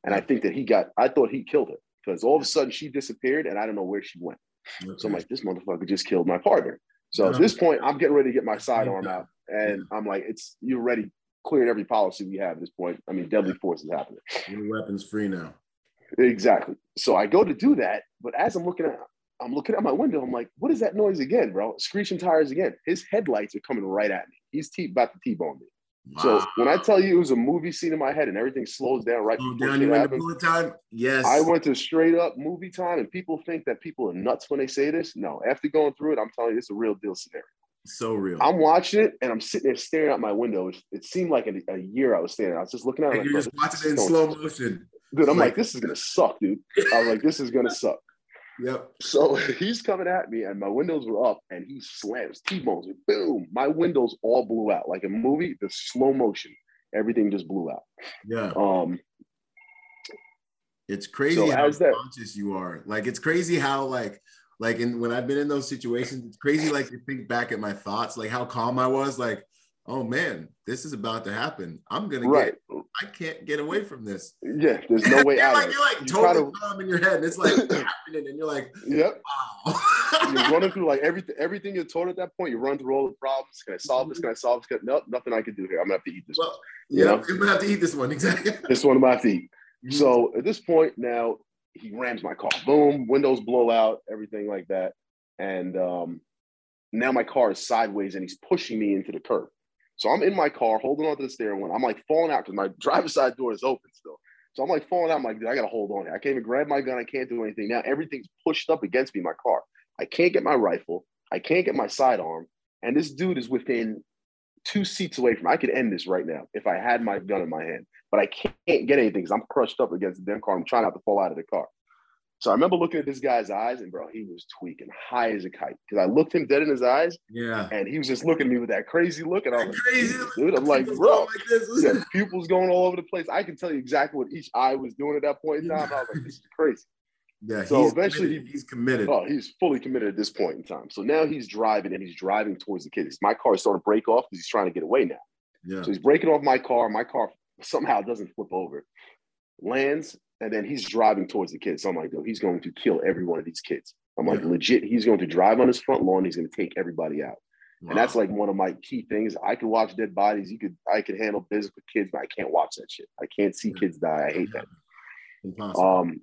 And I think that I thought he killed her because all of a sudden she disappeared and I don't know where she went. Okay. So I'm like, this motherfucker just killed my partner. So at this point, I'm getting ready to get my sidearm out. And I'm like, you already cleared every policy we have at this point. I mean, deadly force is happening. You're weapons free now. Exactly. So I go to do that. But as I'm looking at my window, I'm like, what is that noise again, bro? Screeching tires again. His headlights are coming right at me. He's about to T-bone me. Wow. So when I tell you it was a movie scene in my head and everything slows down before you went to bullet time? Yes. I went to straight up movie time, and people think that people are nuts when they say this. No, after going through it, I'm telling you, it's a real deal scenario. So real. I'm watching it and I'm sitting there staring out my window. It seemed like a year I was standing. I was just looking at it. And you're just watching it in slow motion. Dude, I'm like, this is going to suck, dude. I was like, this is going to suck. Yep. So he's coming at me, and my windows were up, and he slams, T-bones, boom. My windows all blew out. Like a movie, the slow motion, everything just blew out. Yeah. It's crazy how conscious you are. Like, it's crazy how, like when I've been in those situations, it's crazy, like, to think back at my thoughts, like, how calm I was, like, oh, man, this is about to happen. I'm going I can't get away from this. Yeah, there's no way out of it. You're like totally calm in your head. And it's like happening and you're like, yep. Wow. You're running through like everything you're told at that point. You run through all the problems. Can I solve this? Can I solve this? Nope, nothing I can do here. I'm going to have to eat this one. Yeah, I'm going to have to eat this one. Exactly. This one I'm going to have to eat. So at this point now, he rams my car. Boom, windows blow out, everything like that. And now my car is sideways and he's pushing me into the curb. So I'm in my car, holding onto the steering wheel. I'm like falling out because my driver's side door is open still. So I'm like falling out. I'm like, dude, I got to hold on here. I can't even grab my gun. I can't do anything. Now everything's pushed up against me, my car. I can't get my rifle. I can't get my sidearm. And this dude is within 2 seats away from me. I could end this right now if I had my gun in my hand. But I can't get anything because I'm crushed up against the damn car. I'm trying not to fall out of the car. So I remember looking at this guy's eyes, and bro, he was tweaking high as a kite because I looked him dead in his eyes, and he was just looking at me with that crazy look, and I was like, dude, I'm like, bro, yeah, pupils going all over the place. I can tell you exactly what each eye was doing at that point in time. I was like, this is crazy. Yeah. So eventually, he's committed. Oh, he's fully committed at this point in time. So now he's driving, and he's driving towards the kids. My car is starting to break off because he's trying to get away now. Yeah. So he's breaking off my car. My car somehow doesn't flip over, lands. And then he's driving towards the kids. So I'm like, dude, he's going to kill every one of these kids. I'm like, legit, he's going to drive on his front lawn. He's going to take everybody out. Wow. And that's like one of my key things. I could watch dead bodies. I could handle business with kids, but I can't watch that shit. I can't see kids die. I hate that.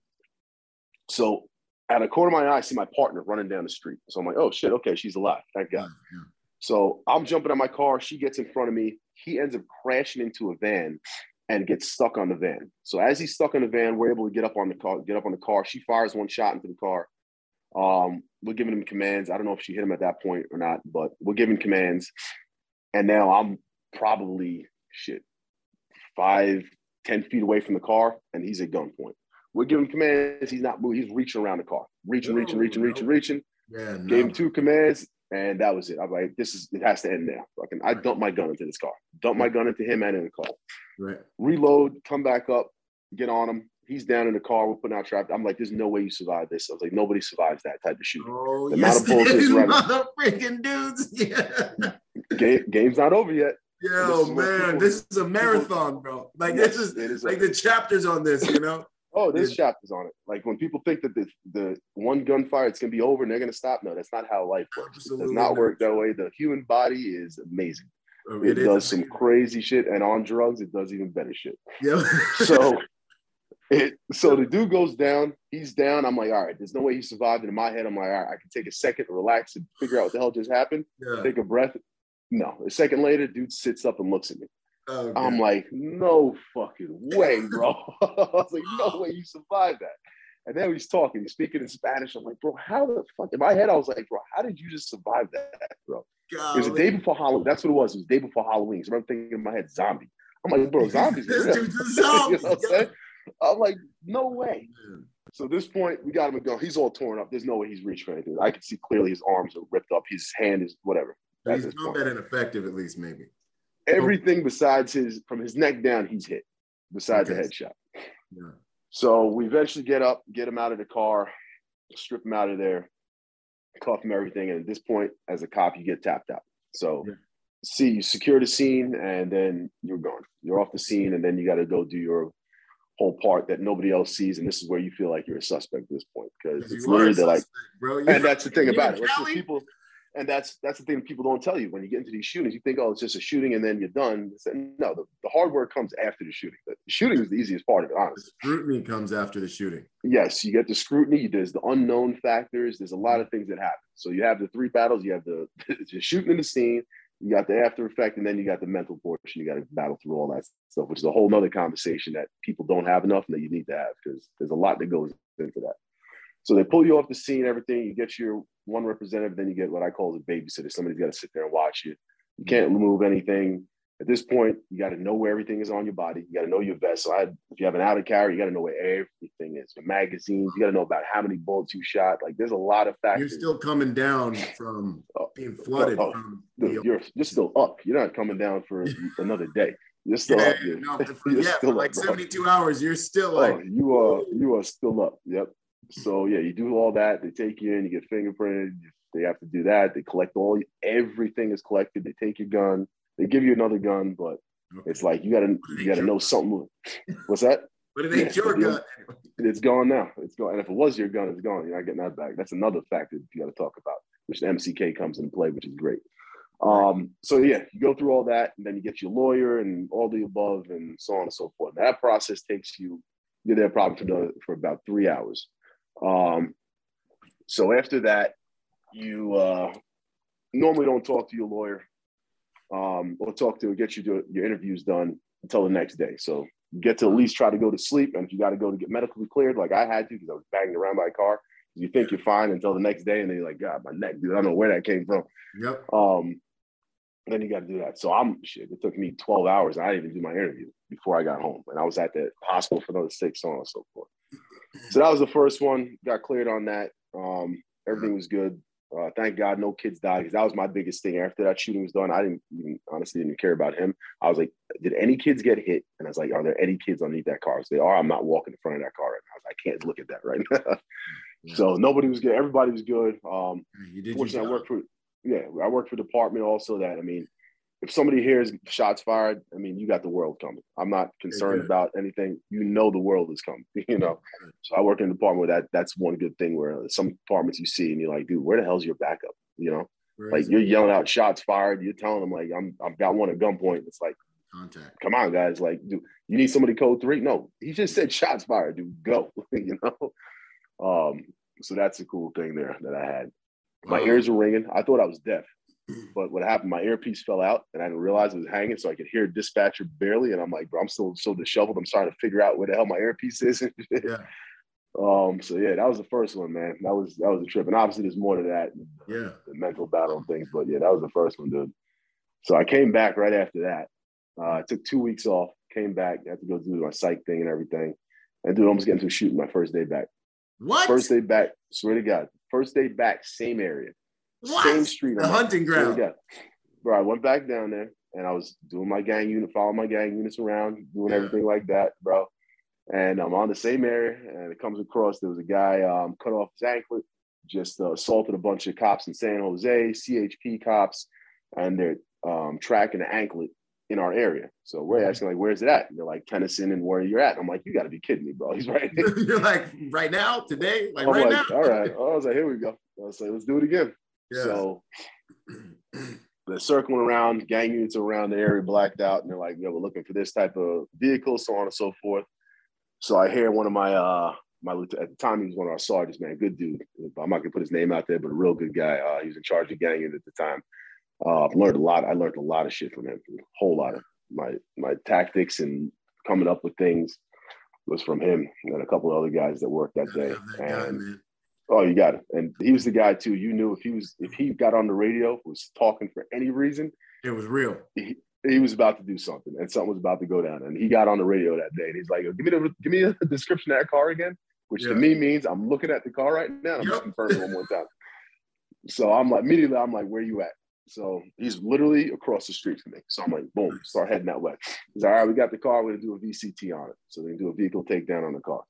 So at a corner of my eye, I see my partner running down the street. So I'm like, oh shit, okay, she's alive. Thank God. Yeah. So I'm jumping on my car. She gets in front of me. He ends up crashing into a van and gets stuck on the van. So as he's stuck in the van, we're able to get up on the car. She fires one shot into the car. We're giving him commands. I don't know if she hit him at that point or not, but we're giving commands. And now I'm probably, 5, 10 feet away from the car, and he's at gunpoint. We're giving commands. He's not moving. He's reaching around the car. Reaching. Yeah, no. Gave him 2 commands, and that was it. I'm like, it has to end now. I dump my gun into this car. dump my gun into him and in the car. Right. Reload, come back up, get on him. He's down in the car. We're putting out traffic. I'm like, there's no way you survive this. I was like, nobody survives that type of shooting. Oh, the yes, amount of bullets is running. Freaking dudes. Yeah. Game's not over yet. Yo, man, this is a marathon, bro. Like, this is like the chapters on this, you know? Oh, there's chapters on it. Like, when people think that the one gunfire, it's going to be over and they're going to stop. No, that's not how life works. Absolutely. It does not work that way. The human body is amazing. It does some crazy shit. And on drugs, it does even better shit. Yeah. So the dude goes down, he's down. I'm like, all right, there's no way he survived. And in my head, I'm like, all right, I can take a second, relax, and figure out what the hell just happened. Yeah. Take a breath. No. A second later, dude sits up and looks at me. Oh, I'm like, no fucking way, bro. I was like, no way you survived that. And then he's speaking in Spanish. I'm like, bro, how the fuck? In my head, I was like, bro, how did you just survive that, bro? Golly. It was the day before Halloween. That's what it was. It was the day before Halloween. So I'm thinking in my head, zombie. I'm like, bro, zombies. This dude's a zombie. You know what I'm saying? I'm like, no way. So at this point, we got him a gun. He's all torn up. There's no way he's reached for anything. I can see clearly his arms are ripped up. His hand is whatever. He's combat ineffective, at least, maybe. Everything besides from his neck down, he's hit, besides the headshot. Yeah. So we eventually get up, get him out of the car, strip him out of there, cuff him, everything. And at this point, as a cop, you get tapped out. So you secure the scene, and then you're gone. You're off the scene, and then you got to go do your whole part that nobody else sees. And this is where you feel like you're a suspect at this point, because it's literally like, bro, and that's the thing about it. And that's the thing people don't tell you. When you get into these shootings, you think, oh, it's just a shooting and then you're done. No, the hard work comes after the shooting. The shooting is the easiest part of it, honestly. The scrutiny comes after the shooting. Yes, you get the scrutiny. There's the unknown factors. There's a lot of things that happen. So you have the three battles. You have the shooting in the scene. You got the after effect, and then you got the mental portion. You got to battle through all that stuff, which is a whole nother conversation that people don't have enough and that you need to have, because there's a lot that goes into that. So they pull you off the scene, everything. You get your one representative, then you get what I call the babysitter. Somebody's got to sit there and watch you. You can't move anything. At this point, you got to know where everything is on your body. You got to know your vest. So if you have an out of carry, you got to know where everything is. Your magazines, you got to know about how many bullets you shot. Like, there's a lot of factors. You're still coming down from being flooded. You're still up. You're not coming down for another day. You're still up. For 72 hours, you're still up. You are still up. Yep. So yeah, you do all that. They take you in. You get fingerprinted. They have to do that. They collect everything is collected. They take your gun. They give you another gun, but it's like you gotta know something. What's that? But it ain't your gun. It's gone now. It's gone. And if it was your gun, it's gone. You're not getting that back. That's another factor you got to talk about, which the MCK comes into play, which is great. So yeah, you go through all that, and then you get your lawyer and all the above, and so on and so forth. That process takes you. You're there probably for about 3 hours. So after that, you normally don't talk to your lawyer, or talk to get you to your interviews done until the next day. So you get to at least try to go to sleep, and if you got to go to get medically cleared, like I had to, because I was banging around my car, you think you're fine until the next day, and then you're like, God, my neck, dude, I don't know where that came from. Yep. Then you got to do that. So it took me 12 hours. I didn't even do my interview before I got home, and I was at the hospital for another 6, so on and so forth. So that was the first one. Got cleared on that. Everything was good. Thank God no kids died, because that was my biggest thing. After that shooting was done, I honestly didn't care about him. I was like, did any kids get hit? And I was like, are there any kids underneath that car? So they are. I'm not walking in front of that car right now. I can't look at that right now. So nobody was good. Everybody was good. Fortunately, I worked for a department also that, I mean, if somebody hears shots fired, I mean, you got the world coming. I'm not concerned about anything. You know, the world is coming, you know? So I work in a department where that's one good thing, where some departments you see and you're like, dude, where the hell's your backup? You know, like you're yelling out shots fired. You're telling them like, I've got one at gunpoint. It's like, come on guys. Like, dude, you need somebody code 3? No, he just said shots fired, dude, go, you know? So that's a cool thing there that I had. My ears were ringing. I thought I was deaf. But what happened, my earpiece fell out and I didn't realize it was hanging, so I could hear a dispatcher barely. And I'm like, bro, I'm still so disheveled. I'm trying to figure out where the hell my earpiece is. So yeah, that was the first one, man. That was a trip. And obviously there's more to that. Yeah. The mental battle and things. But yeah, that was the first one, dude. So I came back right after that. I took 2 weeks off, came back, had to go do my psych thing and everything. And dude, I almost got into a shooting my first day back. What? First day back, swear to God. First day back, same area. What? Same street. The hunting ground. Bro, I went back down there. and I was doing my gang unit, following my gang units around, doing everything like that, bro. And I'm on the same area, and it comes across, there was a guy cut off his anklet, just assaulted a bunch of cops in San Jose, CHP cops, and they're tracking the anklet in our area. So we're asking, like, where's it at? And they're like, Tennyson and where you're at. And I'm like, you got to be kidding me, bro. He's right there. You're like, right now, today, like right now. All right. I was like, here we go. I was like, let's do it again. Yeah. So they're circling around, gang units around the area blacked out. And they're like, yo, we're looking for this type of vehicle, so on and so forth. So I hear one of my, at the time, he was one of our sergeants, man, good dude. I'm not going to put his name out there, but a real good guy. He was in charge of gang unit at the time. I learned a lot of shit from him, a whole lot of my tactics and coming up with things was from him and a couple of other guys that worked that day. Oh, you got it. And he was the guy too. You knew if he got on the radio, was talking for any reason, it was real. He was about to do something, and something was about to go down. And he got on the radio that day, and he's like, "Give me the description of that car again," which to me means I'm looking at the car right now. I'm just confirming one more time. So I'm like, immediately, I'm like, "Where you at?" So he's literally across the street from me. So I'm like, boom, start heading that way. He's like, all right, we got the car. We're going to do a VCT on it. So they can do a vehicle takedown on the car.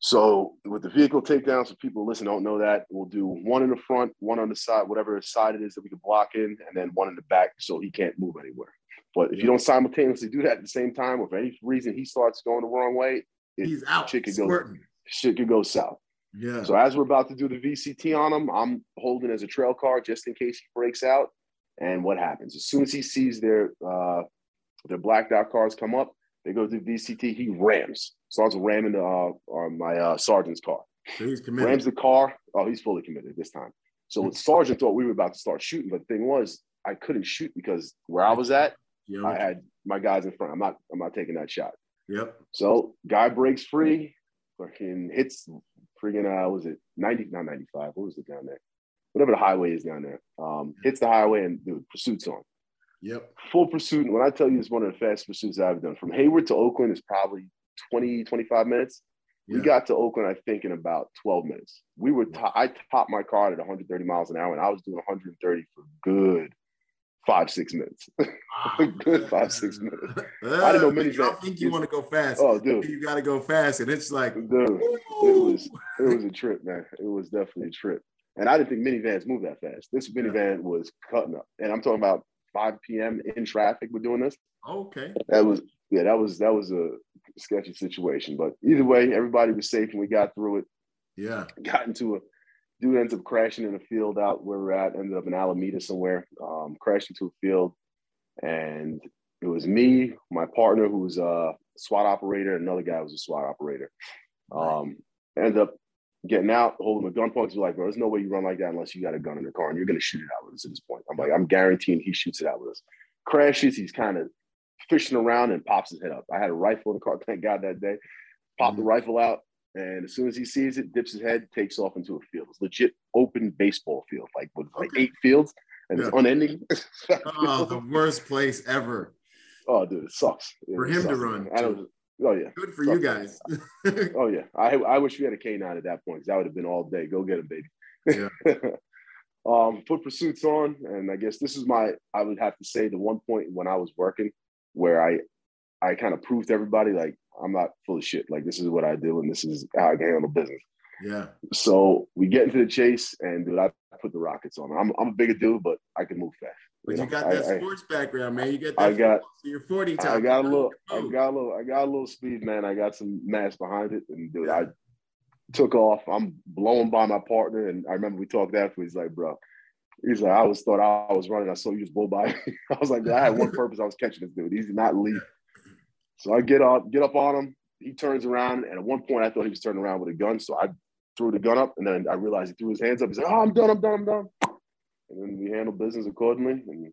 So with the vehicle takedown, so people listen, don't know that, we'll do one in the front, one on the side, whatever side it is that we can block in, and then one in the back so he can't move anywhere. But if you don't simultaneously do that at the same time, or for any reason he starts going the wrong way, he's out. Shit could go south. Yeah. So as we're about to do the VCT on him, I'm holding as a trail car just in case he breaks out. And what happens? As soon as he sees their blacked out cars come up, they go through VCT. He rams, starts ramming my sergeant's car. So he's committed. Rams the car. Oh, he's fully committed this time. So the sergeant thought we were about to start shooting, but the thing was, I couldn't shoot because where I was at, I had my guys in front. I'm not taking that shot. Yep. So guy breaks free, fucking hits. Was it 90, not 95? What was it down there? Whatever the highway is down there. Hits the highway and the pursuit's on. Yep. Full pursuit. And when I tell you it's one of the fastest pursuits I've done, from Hayward to Oakland is probably 20, 25 minutes. Yeah. We got to Oakland, I think, in about 12 minutes. I topped my car at 130 miles an hour, and I was doing 130 for good 5-6 minutes. Good 5-6 minutes. I didn't know many. I think you want to go fast. Oh, dude, you got to go fast, and it's like, dude, it was a trip, man. It was definitely a trip, and I didn't think minivans move that fast. This minivan was cutting up, and I'm talking about 5 p.m. in traffic. We're doing this. Okay. That was a sketchy situation, but either way, everybody was safe, and we got through it. Yeah, got into a. Dude ends up crashing in a field out where we're at, ended up in Alameda somewhere, crashed into a field. And it was me, my partner, who was a SWAT operator, another guy who was a SWAT operator. Ended up getting out, holding a gun point. He's like, bro, there's no way you run like that unless you got a gun in the car, and you're going to shoot it out with us at this point. I'm like, I'm guaranteeing he shoots it out with us. Crashes, he's kind of fishing around and pops his head up. I had a rifle in the car, thank God that day. Popped the rifle out. And as soon as he sees it, dips his head, takes off into a field. It's legit open baseball field, like with like 8 fields, and it's unending. Oh, the worst place ever. Oh, dude, it sucks. For him to run. Oh, yeah. Good for you guys. Oh, yeah. I wish we had a K9 at that point, because that would have been all day. Go get him, baby. Yeah. Put pursuits on, and I guess this is I would have to say the one point when I was working where I kind of proved to everybody, like, I'm not full of shit. Like, this is what I do, and this is how I handle business. Yeah. So we get into the chase, and dude, I put the rockets on. I'm a bigger dude, but I can move fast. But you got that sports background, man. You got that. So you're 40 times. I got a little speed, man. I got some mass behind it, and dude, I took off. I'm blown by my partner, and I remember we talked after. He's like, bro. He's like, I always thought I was running. I saw you just blow by. I was like, I had one purpose. I was catching this dude. He did not leave. So I get up on him. He turns around, and at one point I thought he was turning around with a gun. So I threw the gun up, and then I realized he threw his hands up. He's like, "Oh, I'm done." And then we handled business accordingly, and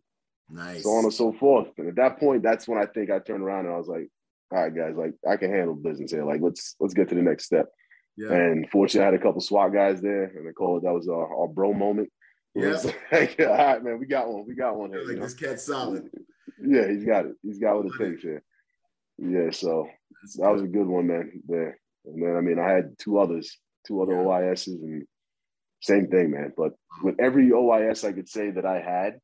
so on and so forth. And at that point, that's when I think I turned around and I was like, "All right, guys, like I can handle business here. Like let's get to the next step." Yeah. And fortunately, I had a couple SWAT guys there, and they called that was our bro moment. Yeah. Like, all right, man, we got one here. Like this cat's solid. Yeah, he's got it. He's got what it takes here. Yeah, so that was a good one, man. There, and then I mean, I had two other OISs, and same thing, man. But with every OIS I could say that I had,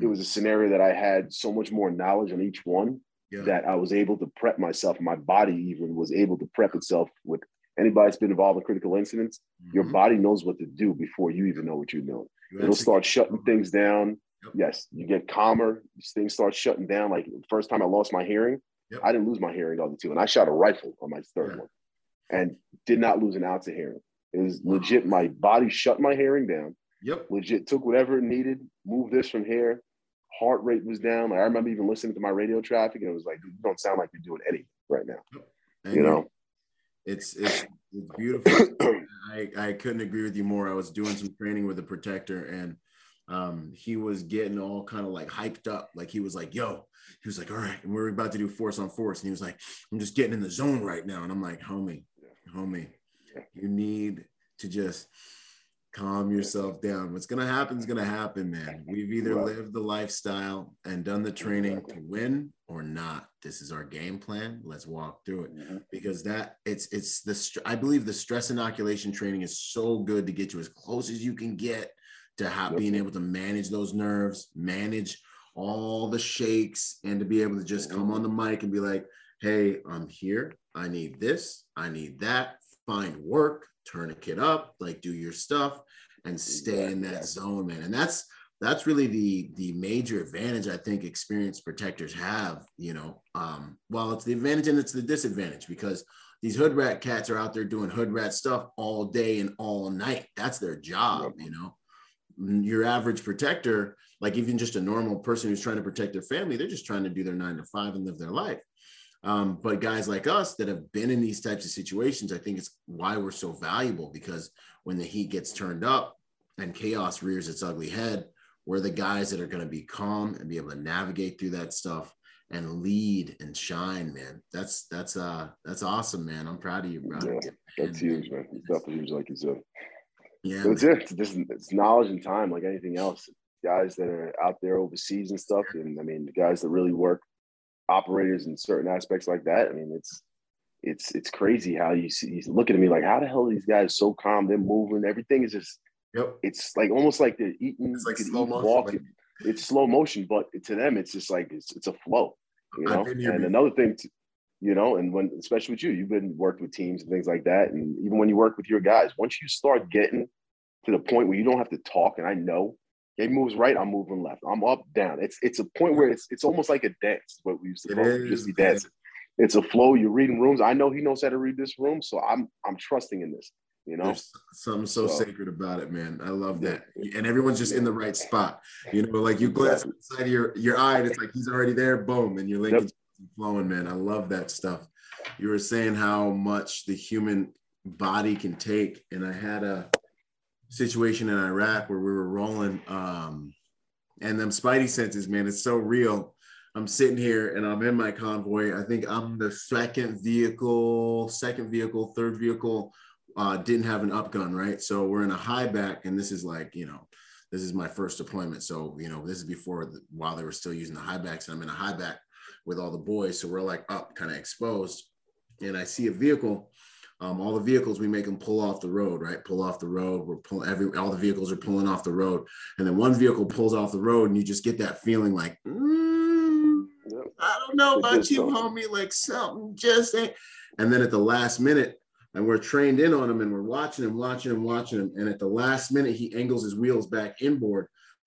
It was a scenario that I had so much more knowledge on each one that I was able to prep myself. My body even was able to prep itself. With anybody that's been involved in critical incidents, your body knows what to do before you even know what you know. It'll start shutting things down. Yes, you get calmer. These things start shutting down. Like the first time I lost my hearing, I didn't lose my hearing on the two. And I shot a rifle on my third one and did not lose an ounce of hearing. It was legit. My body shut my hearing down. Legit took whatever it needed, moved this from here. Heart rate was down. Like, I remember even listening to my radio traffic and it was like, you don't sound like you're doing anything right now. You know? It's beautiful. I couldn't agree with you more. I was doing some training with a protector and he was getting all kind of like hyped up. Like he was like, yo, he was like, all right. And we were about to do force on force. And he was like, I'm just getting in the zone right now. And I'm like, homie, you need to just calm yourself down. What's going to happen is going to happen, man. We've either lived the lifestyle and done the training to win or not. This is our game plan. Let's walk through it because that it's the, I believe the stress inoculation training is so good to get you as close as you can get to being able to manage those nerves, manage all the shakes, and to be able to just come on the mic and be like, hey, I'm here. I need this. I need that. Find work, tourniquet up, like do your stuff and stay in that zone, man. And that's really the major advantage I think experienced protectors have, you know. Well, it's the advantage and it's the disadvantage because these hood rat cats are out there doing hood rat stuff all day and all night. That's their job, you know. Your average protector, like even just a normal person who's trying to protect their family, they're just trying to do their 9 to 5 and live their life. But guys like us that have been in these types of situations, I think it's why we're so valuable, because when the heat gets turned up and chaos rears its ugly head, we're the guys that are going to be calm and be able to navigate through that stuff and lead and shine, man. That's awesome, man. I'm proud of you, bro. Yeah, that's huge, man. It's definitely huge, like you said. Yeah, so it's knowledge and time, like anything else. Guys that are out there overseas and stuff, and I mean, the guys that really work, operators in certain aspects like that. I mean, it's crazy how you look at me like, how the hell are these guys so calm? They're moving. Everything is just, it's like almost like they're eating. It's like slow motion. Walking. It's slow motion, but to them, it's just like it's a flow, you know. And another thing, you know, and when especially with you've been worked with teams and things like that, and even when you work with your guys, once you start getting to the point where you don't have to talk, and I know it moves right, I'm moving left, I'm up, down. It's a point where it's almost like a dance, what we used to call it, just be dancing. It's a flow. You're reading rooms. I know he knows how to read this room, so I'm trusting in this. You know, there's something so sacred about it, man. I love that. And everyone's just in the right spot. You know, like you glance inside of your eye, and it's like he's already there, boom, and your link is flowing, man. I love that stuff. You were saying how much the human body can take, and I had a situation in Iraq where we were rolling and them spidey senses, man, it's so real. I'm sitting here and I'm in my convoy. I think I'm the third vehicle. Didn't have an up gun, right? So we're in a high back, and this is like, you know, this is my first deployment. So, you know, this is while they were still using the high backs, and I'm in a high back with all the boys. So we're like up, kind of exposed. And I see a vehicle. All the vehicles, we make them pull off the road, right? Pull off the road. All the vehicles are pulling off the road. And then one vehicle pulls off the road, and you just get that feeling like, I don't know about you, homie, like something just ain't. And then at the last minute, and we're trained in on him, and we're watching him. And at the last minute, he angles his wheels back inboard.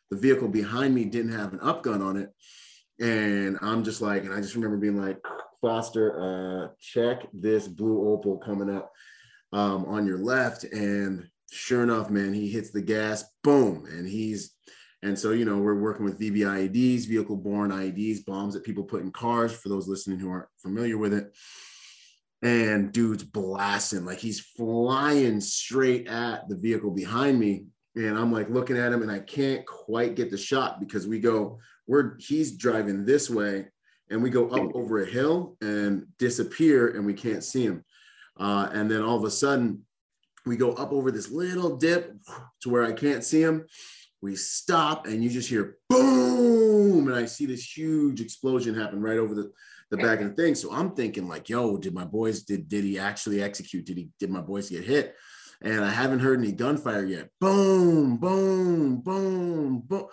The vehicle behind me didn't have an up gun on it. And I'm just like, and I just remember being like, Foster, check this blue Opal coming up on your left. And sure enough, man, he hits the gas, boom. And so, you know, we're working with VBIEDs, vehicle borne IEDs, bombs that people put in cars, for those listening who aren't familiar with it. And dude's blasting, like he's flying straight at the vehicle behind me. And I'm like looking at him, and I can't quite get the shot because he's driving this way, and we go up over a hill and disappear, and we can't see him. And then all of a sudden, we go up over this little dip to where I can't see him. We stop, and you just hear boom, and I see this huge explosion happen right over the back of the thing. So I'm thinking like, yo, did my boys, did he actually execute? Did my boys get hit? and I haven't heard any gunfire yet. Boom, boom, boom, boom.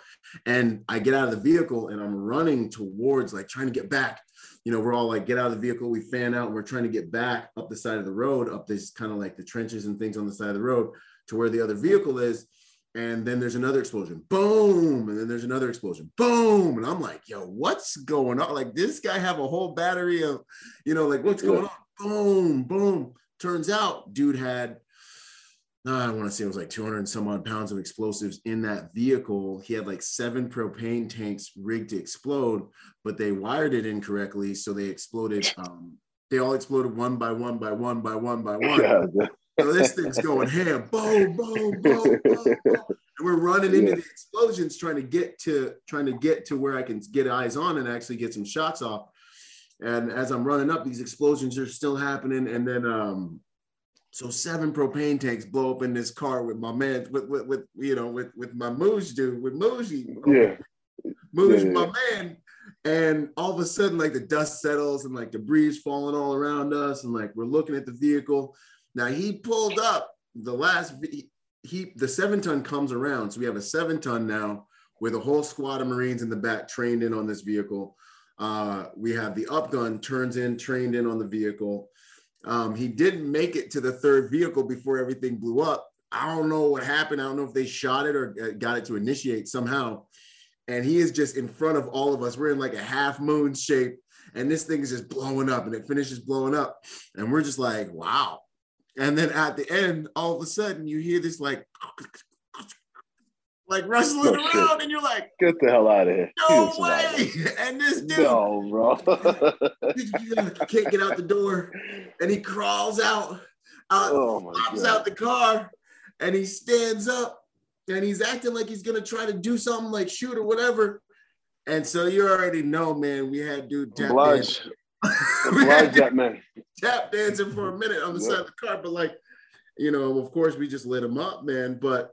And I get out of the vehicle and I'm running towards, like, trying to get back. You know, we're all like, get out of the vehicle. We fan out and we're trying to get back up the side of the road, up this kind of like the trenches and things on the side of the road to where the other vehicle is. And then there's another explosion, boom. And then there's another explosion, boom. And I'm like, yo, what's going on? Like, this guy have a whole battery of, you know, like, what's going on? Boom, boom. Turns out dude had, I want to say it was like 200 and some odd pounds of explosives in that vehicle. He had like 7 propane tanks rigged to explode, but they wired it incorrectly. So they exploded. They all exploded one by one by one by one by one. Yeah. So this thing's going ham, boom, boom, boom, boom, boom. And we're running into the explosions, trying to get to where I can get eyes on and actually get some shots off. And as I'm running up, these explosions are still happening. And then, so 7 propane tanks blow up in this car with my man, with my Mooj dude, with Moji. My man. And all of a sudden, like, the dust settles and like debris falling all around us, and like we're looking at the vehicle. Now, he pulled up the last, the 7-ton comes around. So we have a 7-ton now with a whole squad of Marines in the back trained in on this vehicle. We have the up gun trained in on the vehicle. He didn't make it to the third vehicle before everything blew up. I don't know what happened. I don't know if they shot it or got it to initiate somehow. And he is just in front of all of us. We're in like a half moon shape. And this thing is just blowing up, and it finishes blowing up. And we're just like, wow. And then at the end, all of a sudden, you hear this like rustling around, and you're like, "Get the hell out of here!" No way! And this dude, no, bro, can't get out the door, and he crawls out, pops out the car, and he stands up, and he's acting like he's gonna try to do something, like shoot or whatever. And so you already know, man. We had dude tap dance. Tap dancing for a minute on the side of the car, but like, you know, of course we just lit him up, man. But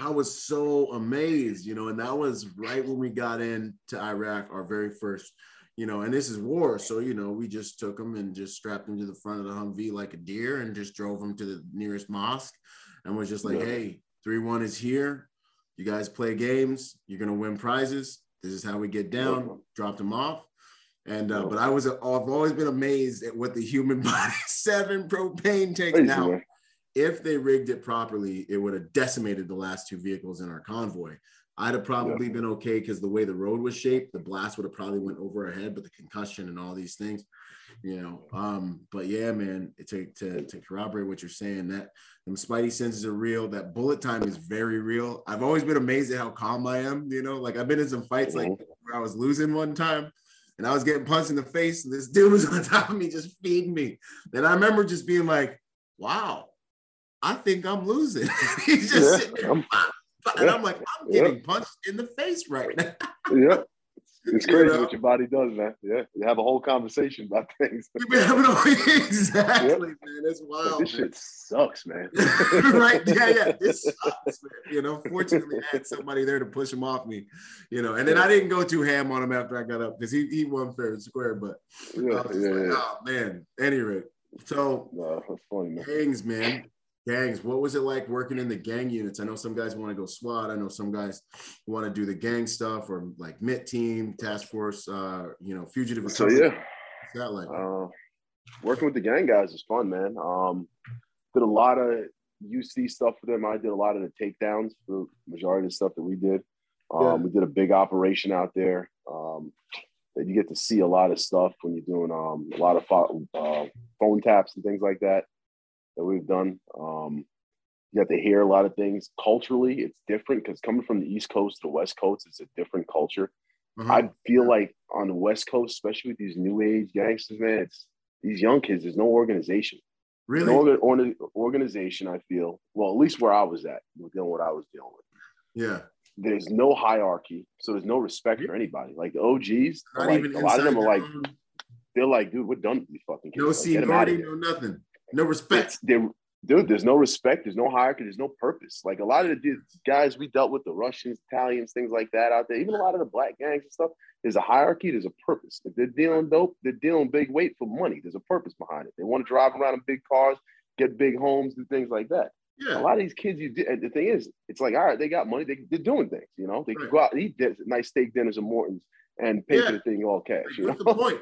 I was so amazed, you know, and that was right when we got into Iraq, our very first, you know, and this is war. So, you know, we just took him and just strapped him to the front of the Humvee like a deer and just drove him to the nearest mosque and was just like, hey, 3-1 is here. You guys play games. You're going to win prizes. This is how we get down. Dropped him off. And but I've always been amazed at what the human body, 7 propane tanks. Now, if they rigged it properly, it would have decimated the last 2 vehicles in our convoy. I'd have probably been okay because the way the road was shaped, the blast would have probably went over our head, but the concussion and all these things, you know. But yeah, man, to corroborate what you're saying, that them spidey senses are real. That bullet time is very real. I've always been amazed at how calm I am, you know. Like, I've been in some fights like where I was losing one time. And I was getting punched in the face, and this dude was on top of me, just feeding me. And I remember just being like, wow, I think I'm losing. He's just sitting there. And I'm like, I'm getting punched in the face right now. It's crazy what your body does, man. Yeah. You have a whole conversation about things. Exactly, man. That's wild. This shit sucks, man. Right. Yeah. This sucks, man. You know, fortunately, I had somebody there to push him off me, you know. And then I didn't go too ham on him after I got up because he won fair and square. But I was just oh, man. Anyway, so that's funny, man. Gangs, what was it like working in the gang units? I know some guys want to go SWAT. I know some guys want to do the gang stuff or like MIT team, task force, you know, fugitive. So what's that like? Working with the gang guys is fun, man. Did a lot of UC stuff for them. I did a lot of the takedowns for the majority of the stuff that we did. We did a big operation out there. That you get to see a lot of stuff when you're doing a lot of phone taps and things like that. That we've done. You have to hear a lot of things. Culturally, it's different because coming from the East Coast to the West Coast, it's a different culture. I feel like on the West Coast, especially with these new age gangsters, man, it's these young kids, there's no organization. Really? No organization, I feel. Well, at least where I was at, dealing with what I was dealing with. Yeah. There's no hierarchy. So there's no respect for anybody. Like the OGs, a lot of them are like, they're like, dude, we're done with these fucking kids. No seniority, no nothing. No respect. There's no respect. There's no hierarchy. There's no purpose. Like a lot of the guys we dealt with, the Russians, Italians, things like that out there, even a lot of the black gangs and stuff, there's a hierarchy. There's a purpose. If they're dealing dope, they're dealing big weight for money. There's a purpose behind it. They want to drive around in big cars, get big homes and things like that. Yeah. A lot of these kids, the thing is, it's like, all right, they got money. They're doing things, you know. They can go out and eat nice steak dinners at Morton's and pay for the thing all cash. Like, what's the point?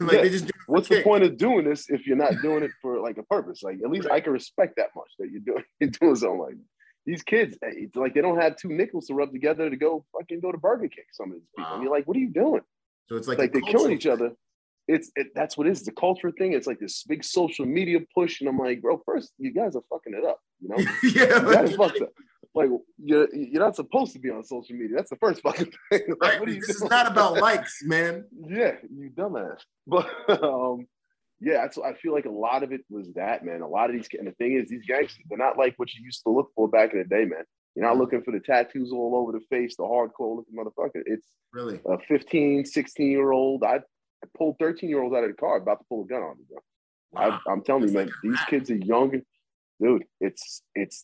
Like, they just do it. What's the point of doing this if you're not doing it for like a purpose? Like, at least I can respect that much that you're doing something like that. These kids, it's like they don't have two nickels to rub together to go fucking go to Burger King. Some of these people, and you're like, what are you doing? So it's like they're killing each other. That's what it is, the culture thing. It's like this big social media push, and I'm like, bro, first you guys are fucking it up, you know? You guys fucked up. Like, you're not supposed to be on social media. That's the first fucking thing. Like, right? This is not about likes, man. Yeah, you dumbass. But yeah, I feel like a lot of it was that, man. A lot of these, and the thing is, these gangsters, they're not like what you used to look for back in the day, man. You're not looking for the tattoos all over the face, the hardcore looking motherfucker. It's really a 15, 16-year-old. I pulled 13-year-olds out of the car about to pull a gun on me, bro. Wow. I'm telling you, man, these kids are younger. Dude,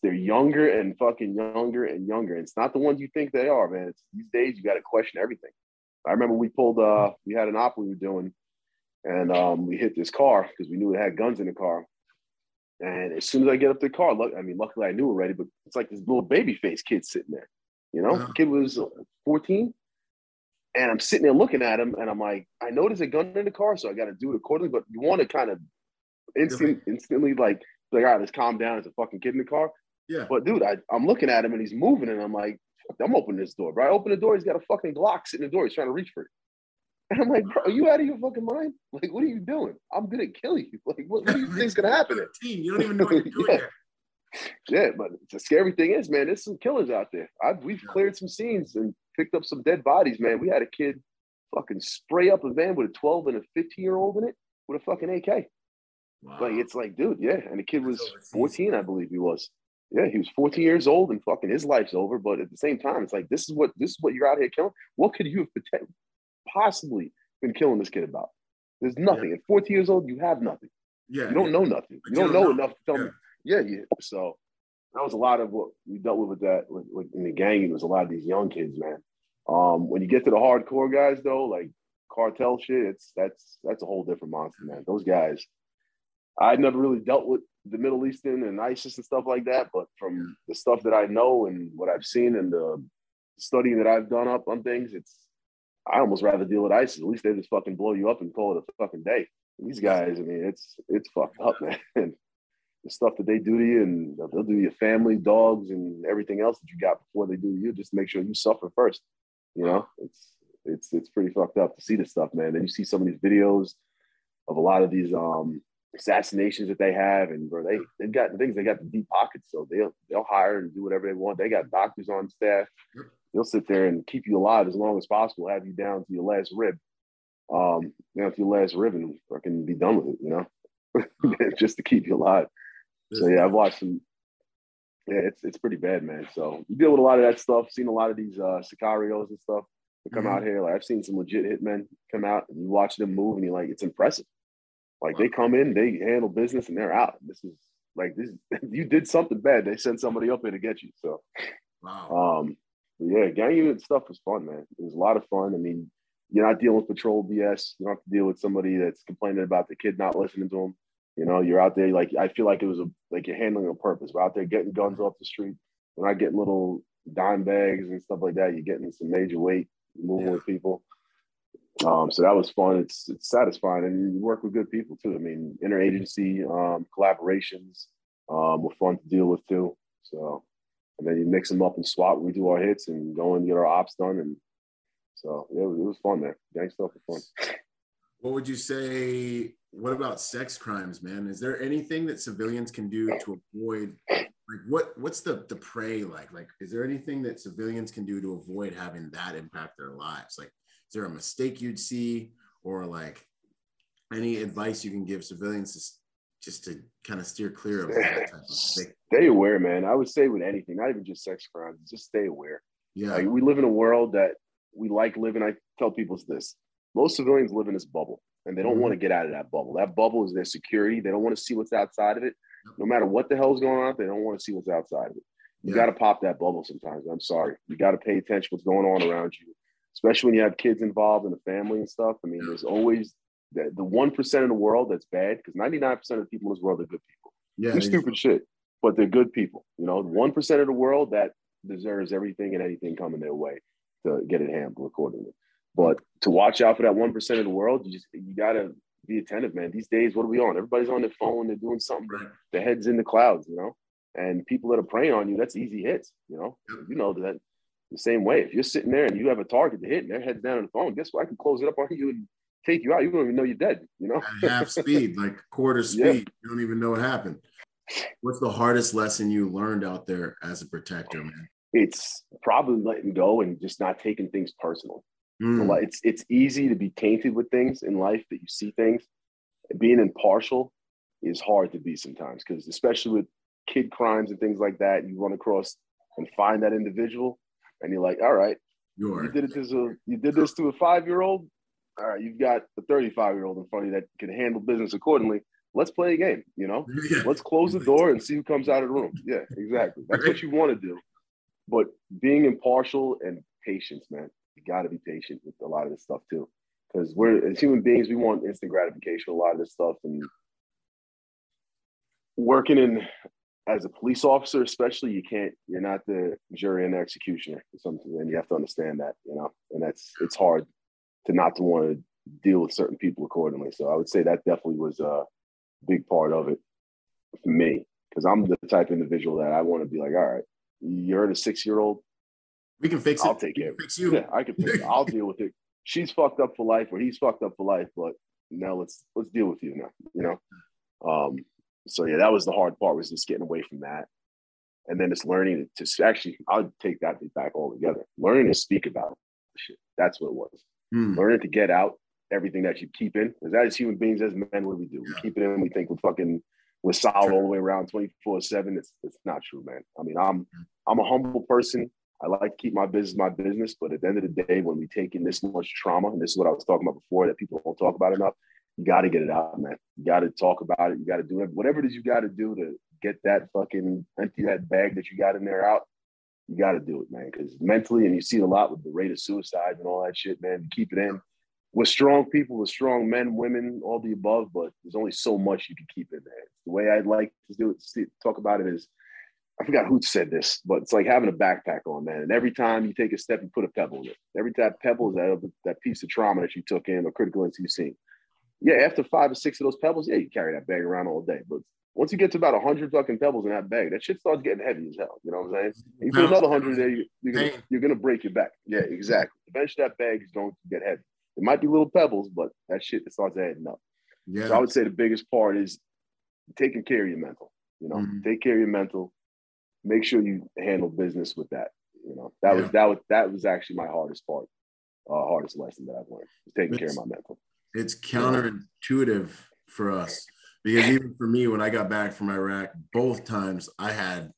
they're younger and fucking younger and younger. It's not the ones you think they are, man. These days, you got to question everything. I remember we had an op we were doing, and we hit this car because we knew it had guns in the car. And as soon as I get up to the car, luckily I knew already, but it's like this little baby-faced kid sitting there, you know? Wow. The kid was 14. And I'm sitting there looking at him, and I'm like, I know there's a gun in the car, so I got to do it accordingly. But you want to kind of instantly, like, all right, let's calm down. There's a fucking kid in the car. Yeah. But, dude, I'm looking at him, and he's moving, and I'm like, I'm opening this door, bro. I open the door. He's got a fucking Glock sitting in the door. He's trying to reach for it. And I'm like, bro, are you out of your fucking mind? Like, what are you doing? I'm going to kill you. Like, what do you think's going to happen? You don't even know what you're doing here. Yeah, but the scary thing is, man, there's some killers out there. We've cleared some scenes and picked up some dead bodies, man. We had a kid fucking spray up a van with a 12 and a 15-year-old in it with a fucking AK. Wow. Like, it's like, dude, yeah. And the kid was 14, I believe he was. Yeah, he was 14 years old and fucking his life's over. But at the same time, it's like, this is what you're out here killing. What could you have possibly been killing this kid about? There's nothing. Yeah. At 14 years old, you have nothing. Yeah, you don't know nothing. But you don't know enough to tell me. Yeah. So that was a lot of what we dealt with that in the gang. It was a lot of these young kids, man. When you get to the hardcore guys, though, like cartel shit, that's a whole different monster, man. Those guys, I never really dealt with the Middle Eastern and ISIS and stuff like that, but from the stuff that I know and what I've seen and the studying that I've done up on things, I almost rather deal with ISIS. At least they just fucking blow you up and call it a fucking day. These guys, I mean, it's fucked up, man. The stuff that they do to you, and they'll do your family, dogs, and everything else that you got before they do you, just make sure you suffer first. You know, it's pretty fucked up to see this stuff, man. And you see some of these videos of a lot of these assassinations that they have, and bro, they've got things. They got the deep pockets, so they'll hire and do whatever they want. They got doctors on staff. They'll sit there and keep you alive as long as possible, have you down to your last rib, and fucking be done with it, you know, just to keep you alive. So yeah, I've watched some. Yeah, it's pretty bad, man. So we deal with a lot of that stuff. Seen a lot of these sicarios and stuff that come out here. Like, I've seen some legit hitmen come out, and you watch them move, and you're like, it's impressive. Like, they come in, they handle business, and they're out. You did something bad. They sent somebody up here to get you. So, wow. Yeah, gang unit stuff was fun, man. It was a lot of fun. I mean, you're not dealing with patrol BS. You don't have to deal with somebody that's complaining about the kid not listening to them. You know, you're out there, like, I feel like it was like you're handling a purpose. We're out there getting guns off the street. We're not getting little dime bags and stuff like that. You're getting some major weight, moving with people. So that was fun. It's satisfying. And you work with good people, too. I mean, interagency collaborations were fun to deal with, too. So, and then you mix them up and SWAT. We do our hits and go and get our ops done. And so, yeah, it was fun, man. Gang stuff was fun. What would you say... What about sex crimes, man? Is there anything that civilians can do to avoid, like, what's the prey like? Like, is there anything that civilians can do to avoid having that impact their lives? Like, is there a mistake you'd see, or like any advice you can give civilians just to kind of steer clear of that type of mistake? Stay aware, man. I would say with anything, not even just sex crimes, just stay aware. Yeah. Like, we live in a world that we like living. I tell people this, most civilians live in this bubble. And they don't want to get out of that bubble. That bubble is their security. They don't want to see what's outside of it. No matter what the hell's going on, they don't want to see what's outside of it. You got to pop that bubble sometimes. I'm sorry. You got to pay attention to what's going on around you, especially when you have kids involved and the family and stuff. I mean, there's always the 1% of the world that's bad, because 99% of the people in this world are good people. Yeah, do stupid shit. but they're good people. You know, 1% of the world that deserves everything and anything coming their way to get it handled accordingly. But to watch out for that 1% of the world, you gotta be attentive, man. These days, what are we on? Everybody's on their phone. They're doing something. Right. Their head's in the clouds, you know. And people that are preying on you, that's easy hits, you know. Yep. You know that the same way. If you're sitting there and you have a target to hit and their head's down on the phone, guess what? I can close it up on you and take you out. You don't even know you're dead, you know. At half speed, like quarter speed. Yeah. You don't even know what happened. What's the hardest lesson you learned out there as a protector, man? It's probably letting go and just not taking things personal. Mm. It's easy to be tainted with things in life that you see things. Being impartial is hard to be sometimes, because especially with kid crimes and things like that, you run across and find that individual, and you're like, all right, you did this to a 5-year-old. All right, you've got a 35-year-old in front of you that can handle business accordingly. Let's play a game, you know? Yeah. Let's close the door and see who comes out of the room. Yeah, exactly. That's what you want to do. But being impartial and patience, man. You got to be patient with a lot of this stuff too. Because we're, as human beings, we want instant gratification with a lot of this stuff. And working in as a police officer, especially, you're not the jury and the executioner or something. And you have to understand that, you know? And it's hard to not to want to deal with certain people accordingly. So I would say that definitely was a big part of it for me, because I'm the type of individual that I want to be like, all right, you hurt a 6-year-old. We can fix it. I'll take care of it. Yeah, I can fix it. I'll deal with it. She's fucked up for life, or he's fucked up for life, but now let's deal with you now, you know? So yeah, that was the hard part, was just getting away from that. And then it's learning to actually, I'll take that back altogether. Learning to speak about shit. That's what it was. Mm. Learning to get out everything that you keep in. Because as human beings, as men, what do? We keep it in, we think we're solid all the way around 24/7. It's not true, man. I mean, I'm a humble person. I like to keep my business, but at the end of the day, when we take in this much trauma, and this is what I was talking about before that people don't talk about enough, you got to get it out, man. You got to talk about it. You got to do whatever it is you got to do to get that fucking empty that bag that you got in there out. You got to do it, man, because mentally, and you see it a lot with the rate of suicide and all that shit, man. You keep it in. We're strong people, we're strong men, women, all the above, but there's only so much you can keep in there. The way I'd like to do it, talk about it is, I forgot who said this, but it's like having a backpack on, man. And every time you take a step, you put a pebble in it. Every time pebble is that piece of trauma that you took in or critical incident you've seen. Yeah, after 5 or 6 of those pebbles, yeah, you carry that bag around all day. But once you get to about 100 fucking pebbles in that bag, that shit starts getting heavy as hell. You know what I'm saying? You put another 100 in there, you're going to break your back. Yeah, exactly. Eventually that bag is going to get heavy. It might be little pebbles, but that shit starts adding up. Yeah. So I would say the biggest part is taking care of your mental. You know, take care of your mental. Make sure you handle business with that. You know, that was actually my hardest part, hardest lesson that I've learned, is taking care of my mental. It's counterintuitive for us, because even for me, when I got back from Iraq, both times I had,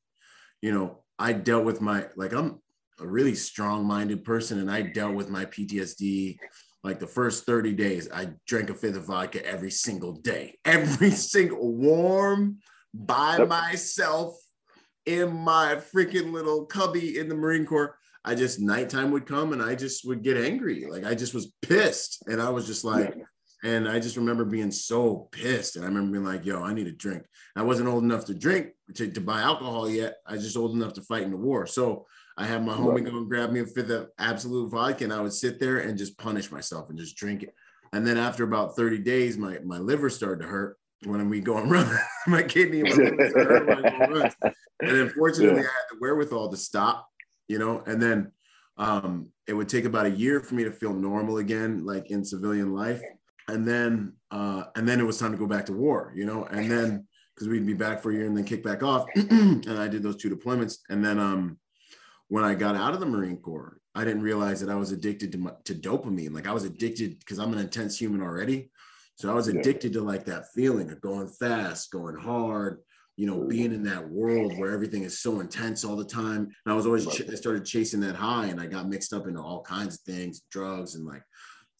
you know, I dealt with I'm a really strong-minded person, and I dealt with my PTSD. Like the first 30 days, I drank a fifth of vodka every single day, every single warm by myself. In my freaking little cubby in the Marine Corps, I just, nighttime would come and I just would get angry. Like, I just was pissed. And I was just like, and I just remember being so pissed. And I remember being like, yo, I need a drink. I wasn't old enough to drink, to buy alcohol yet. I was just old enough to fight in the war. So I had my homie go and grab me a fifth of absolute vodka, and I would sit there and just punish myself and just drink it. And then after about 30 days, my liver started to hurt. When we go and run, my kidney and runs. And unfortunately, I had the wherewithal to stop, you know. And then it would take about a year for me to feel normal again, like in civilian life. And then it was time to go back to war, you know. And then, because we'd be back for a year and then kick back off, and I did those 2 deployments. And then when I got out of the Marine Corps, I didn't realize that I was addicted to dopamine. Like, I was addicted because I'm an intense human already. So I was addicted to like that feeling of going fast, going hard, you know, being in that world where everything is so intense all the time. And I was always, I started chasing that high, and I got mixed up into all kinds of things, drugs and like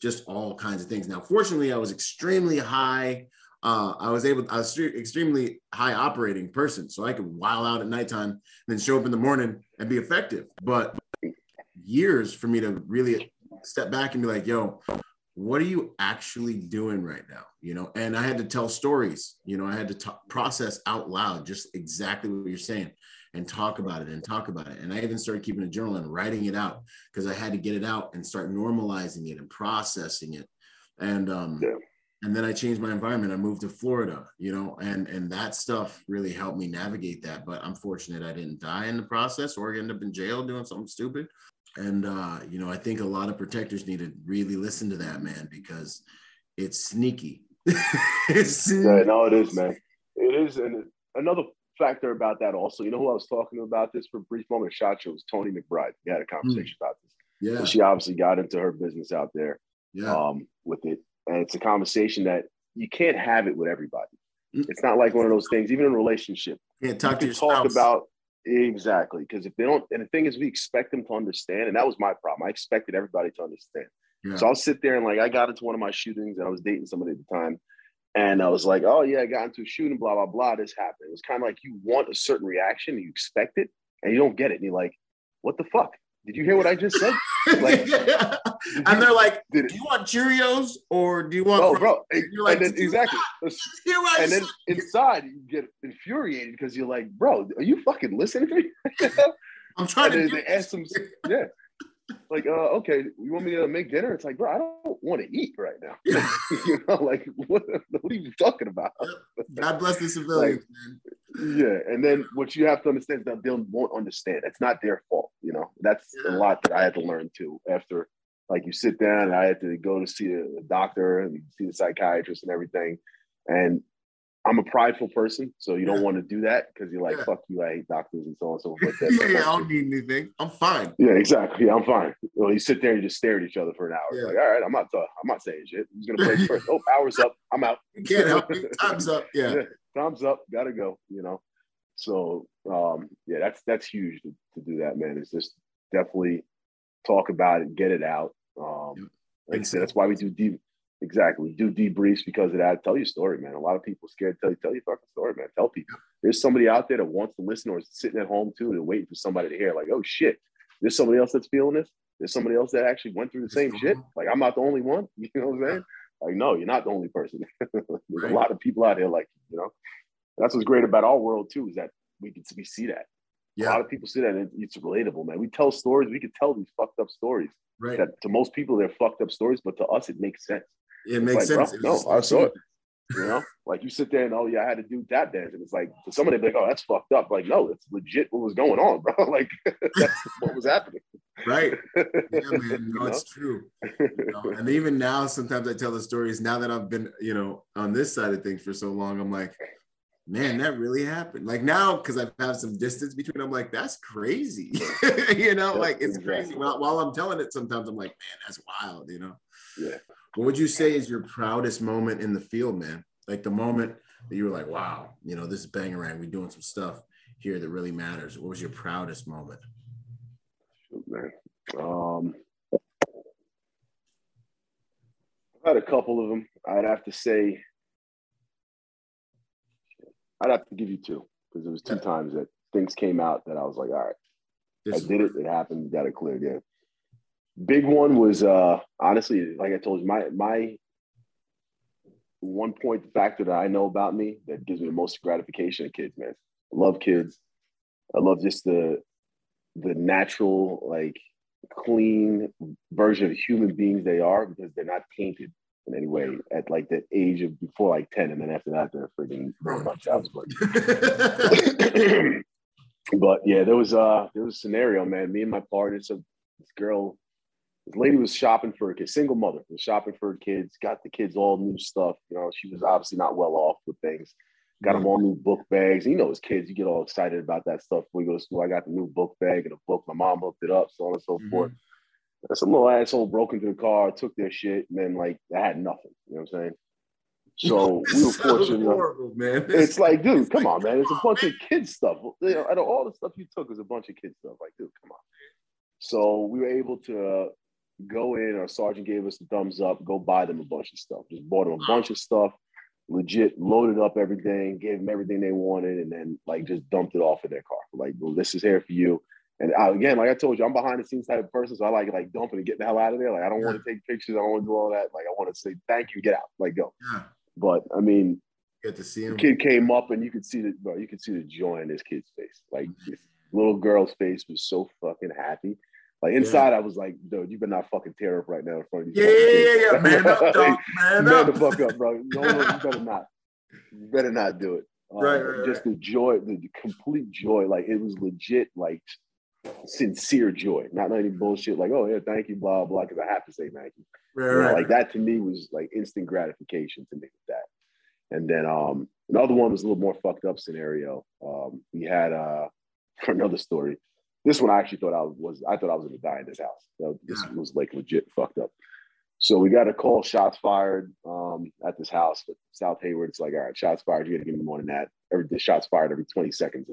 just all kinds of things. Now, fortunately, I was extremely high. I was extremely high operating person. So I could wild out at nighttime and then show up in the morning and be effective. But years for me to really step back and be like, yo, what are you actually doing right now? You know, and I had to tell stories, you know, I had to process out loud just exactly what you're saying and talk about it and talk about it. And I even started keeping a journal and writing it out because I had to get it out and start normalizing it and processing it. And, and then I changed my environment. I moved to Florida, you know, and that stuff really helped me navigate that. But I'm fortunate I didn't die in the process or end up in jail doing something stupid. And, you know, I think a lot of protectors need to really listen to that, man, because it's sneaky. Yeah, no, it is, man. It is. And another factor about that also, you know who I was talking about this for a brief moment? SHOT Show was Tony McBride. We had a conversation about this. Yeah. And she obviously got into her business out there with it. And it's a conversation that you can't have it with everybody. It's not like one of those things, even in a relationship. Yeah, talk to your spouse. Exactly. Because if they don't, and the thing is, we expect them to understand. And that was my problem. I expected everybody to understand. Yeah. So I'll sit there and like, I got into one of my shootings and I was dating somebody at the time. And I was like, oh yeah, I got into a shooting, blah, blah, blah. This happened. It was kind of like, you want a certain reaction and you expect it and you don't get it. And you're like, what the fuck? Did you hear what I just said? Like, and they're like, do you want Cheerios or do you want? Oh, bro. You're like, then, exactly. And then inside you get infuriated because you're like, bro, are you fucking listening to me? I'm trying to. They ask them, yeah. Like, okay, you want me to make dinner? It's like, bro, I don't want to eat right now. You know, like, what are you talking about? God bless the civilians, like, man. Yeah, and then what you have to understand is that they won't understand. That's not their fault, you know? That's a lot that I had to learn, too, after, like, you sit down, and I had to go to see a doctor and see the psychiatrist and everything, and I'm a prideful person, so you don't want to do that because you're like, fuck you, I hate doctors and so on and so forth. I don't need anything. I'm fine. Yeah, exactly. I'm fine. Well, you sit there and you just stare at each other for an hour. Yeah. Like, all right, I'm not saying shit. I'm just going to play first. Oh, hour's up. I'm out. You can't help me. Time's up. Yeah. Time's up. Got to go, you know. So, yeah, that's huge to do that, man. It's just definitely talk about it, get it out. Like I said, that's why we do deep. Exactly. Do debriefs because of that. Tell your story, man. A lot of people are scared to tell your fucking story, man. Tell people. There's somebody out there that wants to listen or is sitting at home too and waiting for somebody to hear, like, oh shit, there's somebody else that's feeling this. There's somebody else that actually went through the same shit. Like, I'm not the only one. You know what I'm saying? Like, no, you're not the only person. There's a lot of people out here, like, you know, that's what's great about our world too, is that we see that. Yeah. A lot of people see that and it's relatable, man. We tell stories, we could tell these fucked up stories. Right. That to most people, they're fucked up stories, but to us, it makes sense. It makes sense. No, I saw it. You know, like you sit there and, oh yeah, I had to do tap dance. And it's like, to somebody be like, oh, that's fucked up. Like, no, it's legit what was going on, bro. Like, that's what was happening. Right. Yeah, man. No, it's true. You know? And even now, sometimes I tell the stories now that I've been, you know, on this side of things for so long, I'm like, man, that really happened. Like now, because I've had some distance between, I'm like, that's crazy. You know, like it's crazy. While I'm telling it, sometimes I'm like, man, that's wild, you know? Yeah. What would you say is your proudest moment in the field, man? Like the moment that you were like, wow, you know, this is bangarang. We're doing some stuff here that really matters. What was your proudest moment? Shoot, man. I've had a couple of them. I'd have to say, I'd have to give you two, because it was two times that things came out that I was like, all right, I did it. It happened. Got it cleared. Yeah. Big one was, honestly, like I told you, my one point factor that I know about me that gives me the most gratification of kids, man. I love kids. I love just the natural, like, clean version of human beings they are, because they're not tainted in any way at like the age of before like 10, and then after that they're freaking jobs. But yeah, there was a scenario, man. Me and my partner, this lady was shopping for a kid, single mother, was shopping for her kids, got the kids all new stuff. You know, she was obviously not well off with things. Got them all new book bags. You know, as kids, you get all excited about that stuff before you go to school. I got the new book bag and a book. My mom hooked it up, so on and so forth. Some little asshole broke into the car, took their shit, and then, like, I had nothing. You know what I'm saying? So we were fortunate. Horrible, man. It's like, dude, come on, man. It's a bunch of kid stuff. You know, out of all the stuff you took, is a bunch of kid stuff. Like, dude, come on. So we were able to go in. Our sergeant gave us the thumbs up. Go buy them a bunch of stuff. Just bought them a bunch of stuff. Legit loaded up everything, gave them everything they wanted, and then, like, just dumped it off in their car. Like, well, this is here for you. And again, like I told you, I'm behind the scenes type of person, so I like dumping and getting the hell out of there. Like I don't want to take pictures, I don't want to do all that. Like I want to say thank you, get out, like go. Yeah. But I mean, get to see him. The kid came up and you could see the joy in this kid's face. Like this little girl's face was so fucking happy. Like inside, I was like, dude, you better not fucking tear up right now in front of these kids. Man up, dog. Man up. Man the fuck up, bro. No, you better not. You better not do it. Right. Just the joy, the complete joy. Like it was legit, like sincere joy, not any bullshit. Like, oh yeah, thank you, blah blah. Because I have to say thank you. Right. Like that to me was like instant gratification to me with that. And then another one was a little more fucked up scenario. We had for another story. This one I actually thought I was gonna die in this house. This was like legit fucked up. So we got a call, shots fired at this house, but South Hayward. It's like, all right, shots fired. You gotta give me more than that. The shots fired every 20 seconds.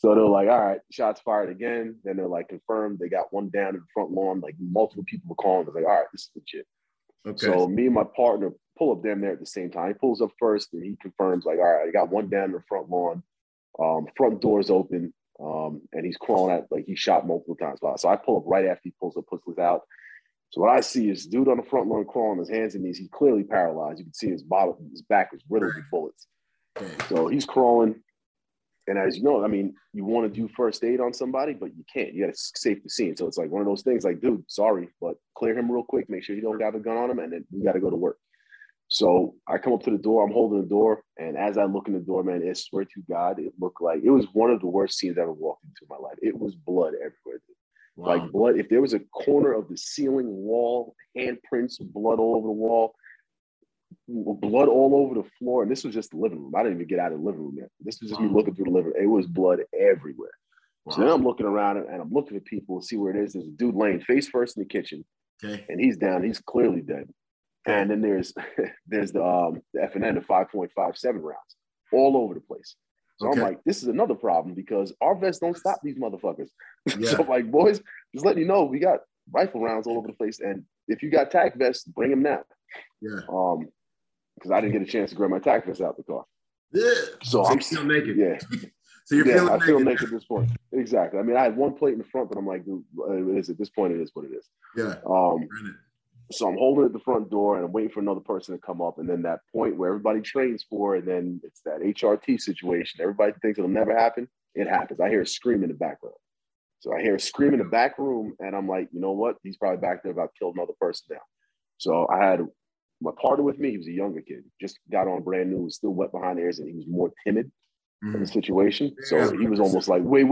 So they're like, all right, shots fired again. Then they're like, confirmed. They got one down in the front lawn. Like multiple people were calling. They're like, all right, this is legit. Okay. So me and my partner pull up down there at the same time. He pulls up first and he confirms, like, all right, I got one down in the front lawn. Front door's open, and he's crawling out, like he shot multiple times. So I pull up right after he pulls the pistols out. So what I see is dude on the front lawn crawling on his hands and knees. He's clearly paralyzed. You can see his back is riddled with bullets. So he's crawling. And as you know, I mean, you want to do first aid on somebody, but you can't. You got to save the scene. So it's like one of those things like, dude, sorry, but clear him real quick. Make sure you don't have a gun on him, and then you got to go to work. So I come up to the door, I'm holding the door. And as I look in the door, man, I swear to God, it looked like it was one of the worst scenes I ever walked into in my life. It was blood everywhere. Wow. Like blood. If there was a corner of the ceiling, wall, handprints, blood all over the wall, blood all over the floor. And this was just the living room. I didn't even get out of the living room yet. This was just me looking through the living room. It was blood everywhere. Wow. So now I'm looking around and I'm looking at people and see where it is. There's a dude laying face first in the kitchen. Okay. And he's down. He's clearly dead. And then there's the FN, the 5.57 rounds all over the place. So I'm like, this is another problem because our vets don't stop these motherfuckers. So I'm like, boys, just letting you know, we got rifle rounds all over the place. And if you got tac vests, bring them now. Yeah. Because I didn't get a chance to grab my tac vest out the car. Yeah. So I'm still naked. Yeah. So you're feeling naked. I feel naked at this point. Exactly. I mean, I had one plate in the front, but I'm like, dude, at this point, it is what it is. Yeah. So I'm holding at the front door and I'm waiting for another person to come up. And then that point where everybody trains for, and then it's that HRT situation. Everybody thinks it'll never happen. It happens. I hear a scream in the back room. So I hear a scream in the back room and I'm like, you know what? He's probably back there about killed another person now. So I had my partner with me. He was a younger kid, just got on brand new, was still wet behind the ears, and he was more timid in the situation. So he was almost like, wait.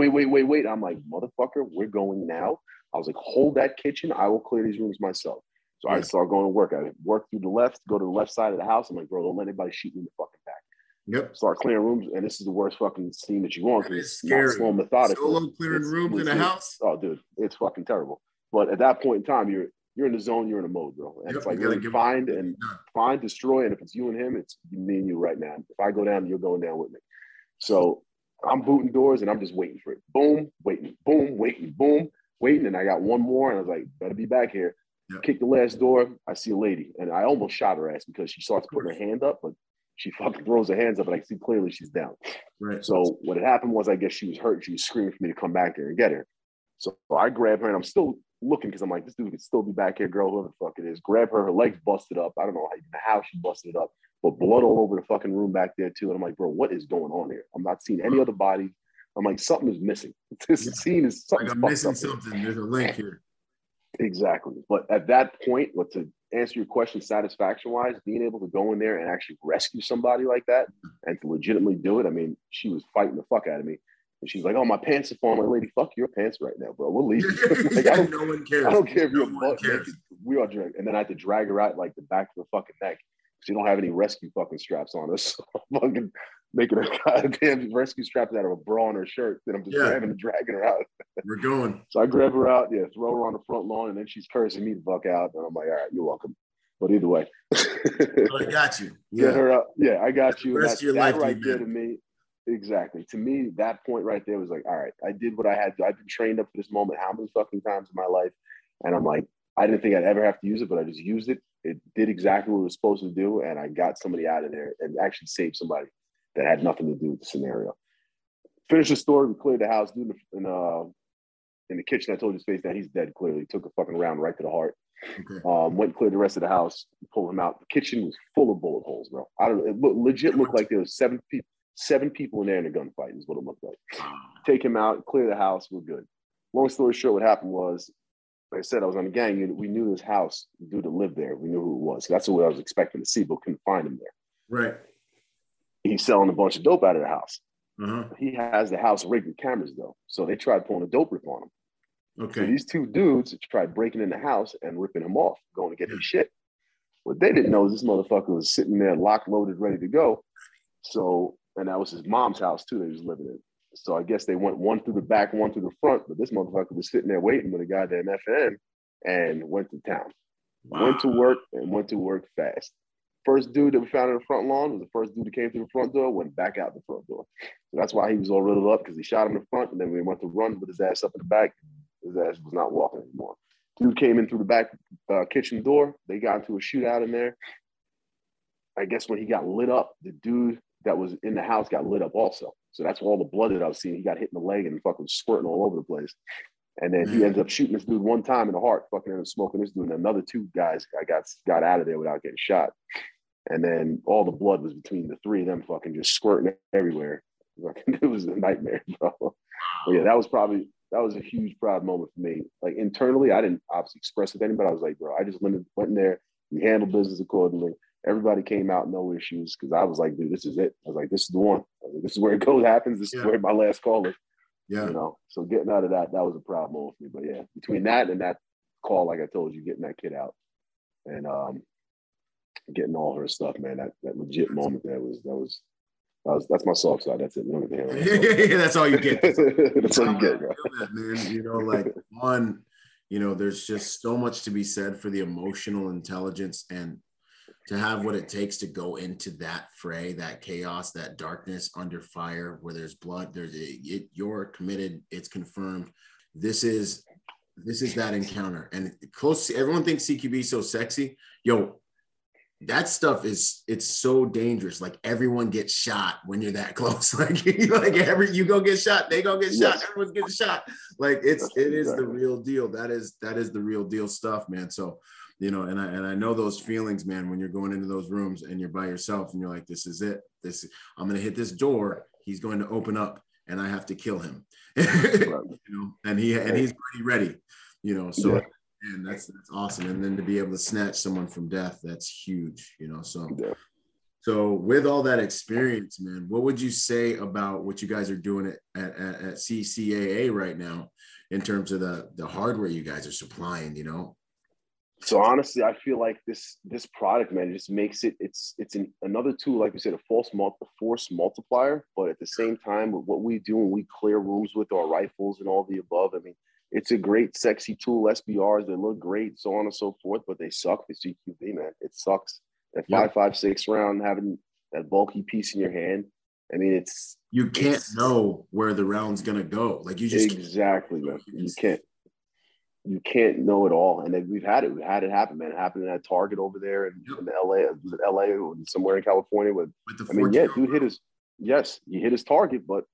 I'm like, motherfucker, we're going now. I was like, hold that kitchen. I will clear these rooms myself. So I started going to work. I worked through the left, go to the left side of the house. I'm like, bro, don't let anybody shoot me in the fucking back. Yep. Start clearing rooms, and this is the worst fucking scene that you want. It's scary. Slow, methodical. Solo clearing rooms in a house. Oh, dude, it's fucking terrible. But at that point in time, you're in the zone, you're in a mode, bro. And it's like you really find, destroy, and if it's you and him, it's me and you right now. If I go down, you're going down with me. So I'm booting doors, and I'm just waiting for it. Boom, waiting, boom, waiting, boom, waiting, and I got one more, and I was like, better be back here. Yep. Kick the last door. I see a lady, and I almost shot her ass because she starts putting her hand up, but she fucking throws her hands up, and I see clearly she's down. Right. So what had happened was, I guess she was hurt. She was screaming for me to come back there and get her. So I grab her, and I'm still looking because I'm like, this dude could still be back here, girl, whoever the fuck it is. Grab her. Her legs busted up. I don't know how she busted it up, but blood all over the fucking room back there too. And I'm like, bro, what is going on here? I'm not seeing any other body. I'm like, something is missing. This scene is something. Like I'm missing something. There's a link here. Exactly. But at that point, to answer your question satisfaction-wise, being able to go in there and actually rescue somebody like that and to legitimately do it, I mean, she was fighting the fuck out of me. And she's like, oh, my pants are falling. I'm like, lady, fuck your pants right now, bro. We'll leave you. Like, no one cares. I don't care if you're butt naked. We are dragged. And then I had to drag her out like the back of her fucking neck because you don't have any rescue fucking straps on us. So I'm fucking making a goddamn rescue strap out of a bra on her shirt. Then I'm just grabbing and dragging her out. We're going. So I grab her out, throw her on the front lawn, and then she's cursing me the fuck out. And I'm like, all right, you're welcome. But either way. I got you. Get her up. Yeah, I got you. That's that life right there to me. Exactly. To me, that point right there was like, all right, I did what I had to. I've been trained up for this moment how many fucking times in my life? And I'm like, I didn't think I'd ever have to use it, but I just used it. It did exactly what it was supposed to do, and I got somebody out of there and actually saved somebody that had nothing to do with the scenario. Finished the story, we cleared the house. Dude in the kitchen, I told his face that he's dead, clearly. He took a fucking round right to the heart. Okay. Went and cleared the rest of the house, pulled him out. The kitchen was full of bullet holes, bro. I don't know. It legit looked like there was seven people in there in a gunfight is what it looked like. Take him out, clear the house, we're good. Long story short, what happened was, like I said, I was on the gang unit. We knew this house, dude that lived there. We knew who it was. So that's what I was expecting to see, but couldn't find him there. Right. He's selling a bunch of dope out of the house. Uh-huh. He has the house rigged with cameras, though. So they tried pulling a dope rip on him. Okay. So these two dudes tried breaking in the house and ripping him off, going to get his shit. What they didn't know is this motherfucker was sitting there lock loaded, ready to go. So, and that was his mom's house too. They was living in. So I guess they went one through the back, one through the front, but this motherfucker was sitting there waiting with a goddamn FN and went to town. Wow. Went to work fast. First dude that we found in the front lawn was the first dude that came through the front door, went back out the front door. So that's why he was all riddled up, because he shot him in the front and then we went to run with his ass up in the back. His ass was not walking anymore. Dude came in through the back kitchen door. They got into a shootout in there. I guess when he got lit up, the dude that was in the house got lit up also. So that's all the blood that I was seeing. He got hit in the leg and fucking squirting all over the place. And then he ended up shooting this dude one time in the heart, fucking ended up smoking this dude. And another two guys got out of there without getting shot. And then all the blood was between the three of them fucking just squirting everywhere. It was a nightmare, bro. But yeah, that was a huge proud moment for me. Like internally, I didn't obviously express it to anybody. I was like, bro, I just went in there. We handled business accordingly. Everybody came out, no issues. Cause I was like, dude, this is it. I was like, this is the one. I was like, this is where it goes, happens. This is where my last call is. Yeah. You know, so getting out of that was a proud moment for me. But yeah, between that and that call, like I told you, getting that kid out and getting all her stuff, man, that legit moment that's my soft side. That's it. Yeah, that's all you get. That's all you get, bro. That, man. You know, like one, you know, there's just so much to be said for the emotional intelligence and to have what it takes to go into that fray, that chaos, that darkness under fire where there's blood, you're committed, it's confirmed. This is that encounter. And close, everyone thinks CQB so sexy. Yo, that stuff it's so dangerous. Like everyone gets shot when you're that close. You go get shot, they go get shot, everyone's getting shot. Like it is the real deal. That is the real deal stuff, man. So, you know, and I know those feelings, man, when you're going into those rooms and you're by yourself and you're like, this is it. I'm going to hit this door. He's going to open up and I have to kill him. You know, and he's pretty ready, you know, so. Yeah. Man, that's awesome. And then to be able to snatch someone from death, that's huge, you know? So with all that experience, man, what would you say about what you guys are doing at CCAA right now in terms of the hardware you guys are supplying, you know? So honestly, I feel like this product, man, it just makes it's another tool, like you said, a force multiplier, but at the same time with what we do when we clear rooms with our rifles and all the above, I mean, it's a great, sexy tool. SBRs, they look great, so on and so forth, but they suck for CQB, man. It sucks. That 5.56 round, having that bulky piece in your hand, I mean, it's... You can't know where the round's going to go. Like, you just... Exactly, man. You can't know it all. And then we've had it happen, man. It happened at Target over there in LA. Was it LA or somewhere in California? Dude hit his... Yes, he hit his target, but...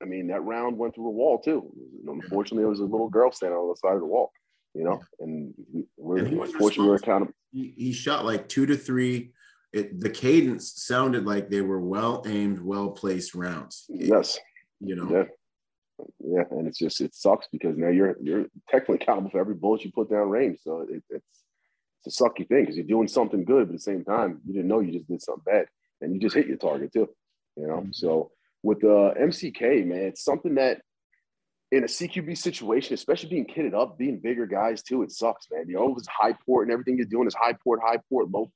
I mean, that round went through a wall too. Unfortunately, there was a little girl standing on the side of the wall, you know, and we're accountable. He shot like 2 to 3. The cadence sounded like they were well-aimed, well-placed rounds. Yes. You know? Yeah. And it's just, it sucks because now you're technically accountable for every bullet you put down range. So it's a sucky thing because you're doing something good, but at the same time, you didn't know you just did something bad and you just hit your target too, you know? Mm-hmm. So, with the MCK, man, it's something that in a CQB situation, especially being kitted up, being bigger guys too, it sucks, man. You're always high port and everything you're doing is high port, low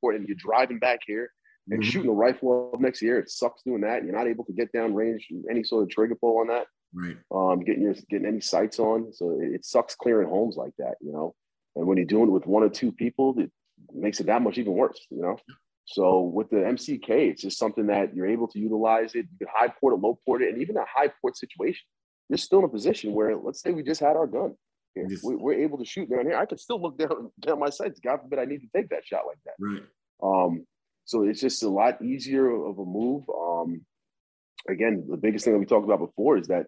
port, and you're driving back here and shooting a rifle up next year. It sucks doing that. You're not able to get down range, any sort of trigger pull on that. Right. Getting any sights on. So it sucks clearing homes like that, you know. And when you're doing it with one or two people, it makes it that much even worse, you know. So with the MCK, it's just something that you're able to utilize it. You can high port it, low port it, and even a high port situation, you're still in a position where, let's say we just had our gun here. We're able to shoot down here. I could still look down my sights. God forbid I need to take that shot like that. Right. So it's just a lot easier of a move. again, the biggest thing that we talked about before is that,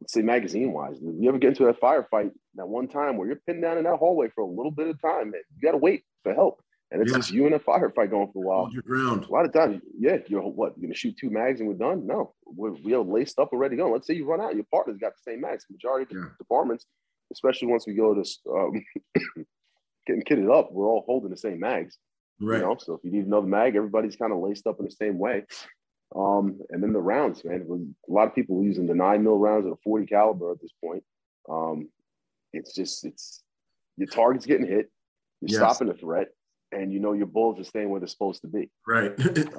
let's say magazine-wise, if you ever get into that firefight that one time where you're pinned down in that hallway for a little bit of time, man, you got to wait for help. And it's just you and a firefight going for a while. Hold your ground. A lot of times, you're what? You're going to shoot two mags and we're done? No. We're laced up already going. Let's say you run out. Your partner's got the same mags. The majority of the departments, especially once we go to getting kitted up, we're all holding the same mags. Right. You know? So if you need another mag, everybody's kind of laced up in the same way. And then the rounds, man. A lot of people using the 9mm rounds or the 40 caliber at this point. It's your target's getting hit. You're stopping the threat. And you know your bullets are staying where they're supposed to be. Right. It's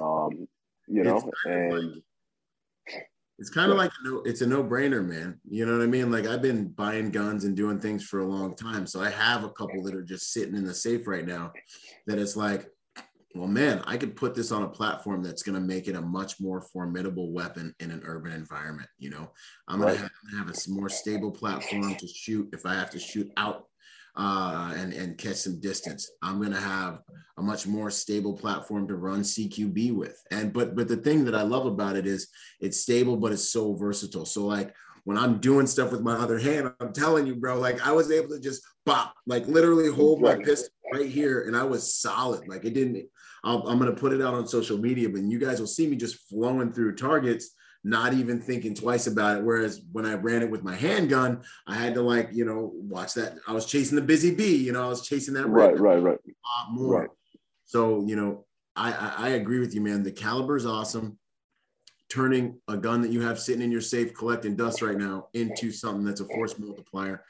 a no-brainer, man. You know what I mean? Like, I've been buying guns and doing things for a long time. So I have a couple that are just sitting in the safe right now that it's like, well, man, I could put this on a platform that's going to make it a much more formidable weapon in an urban environment. You know, I'm going to have a more stable platform to shoot if I have to shoot out and catch some distance. I'm going to have a much more stable platform to run CQB with. And, but the thing that I love about it is it's stable, but it's so versatile. So like when I'm doing stuff with my other hand, I'm telling you, bro, like I was able to just bop, like literally hold my pistol right here. And I was solid. Like it didn't, I'm going to put it out on social media, but you guys will see me just flowing through targets, not even thinking twice about it. Whereas when I ran it with my handgun, I had to like, you know, watch that. I was chasing the busy bee, you know, I was chasing that. Right. A lot more. Right. So, you know, I agree with you, man. The caliber is awesome. Turning a gun that you have sitting in your safe, collecting dust right now, into something that's a force multiplier.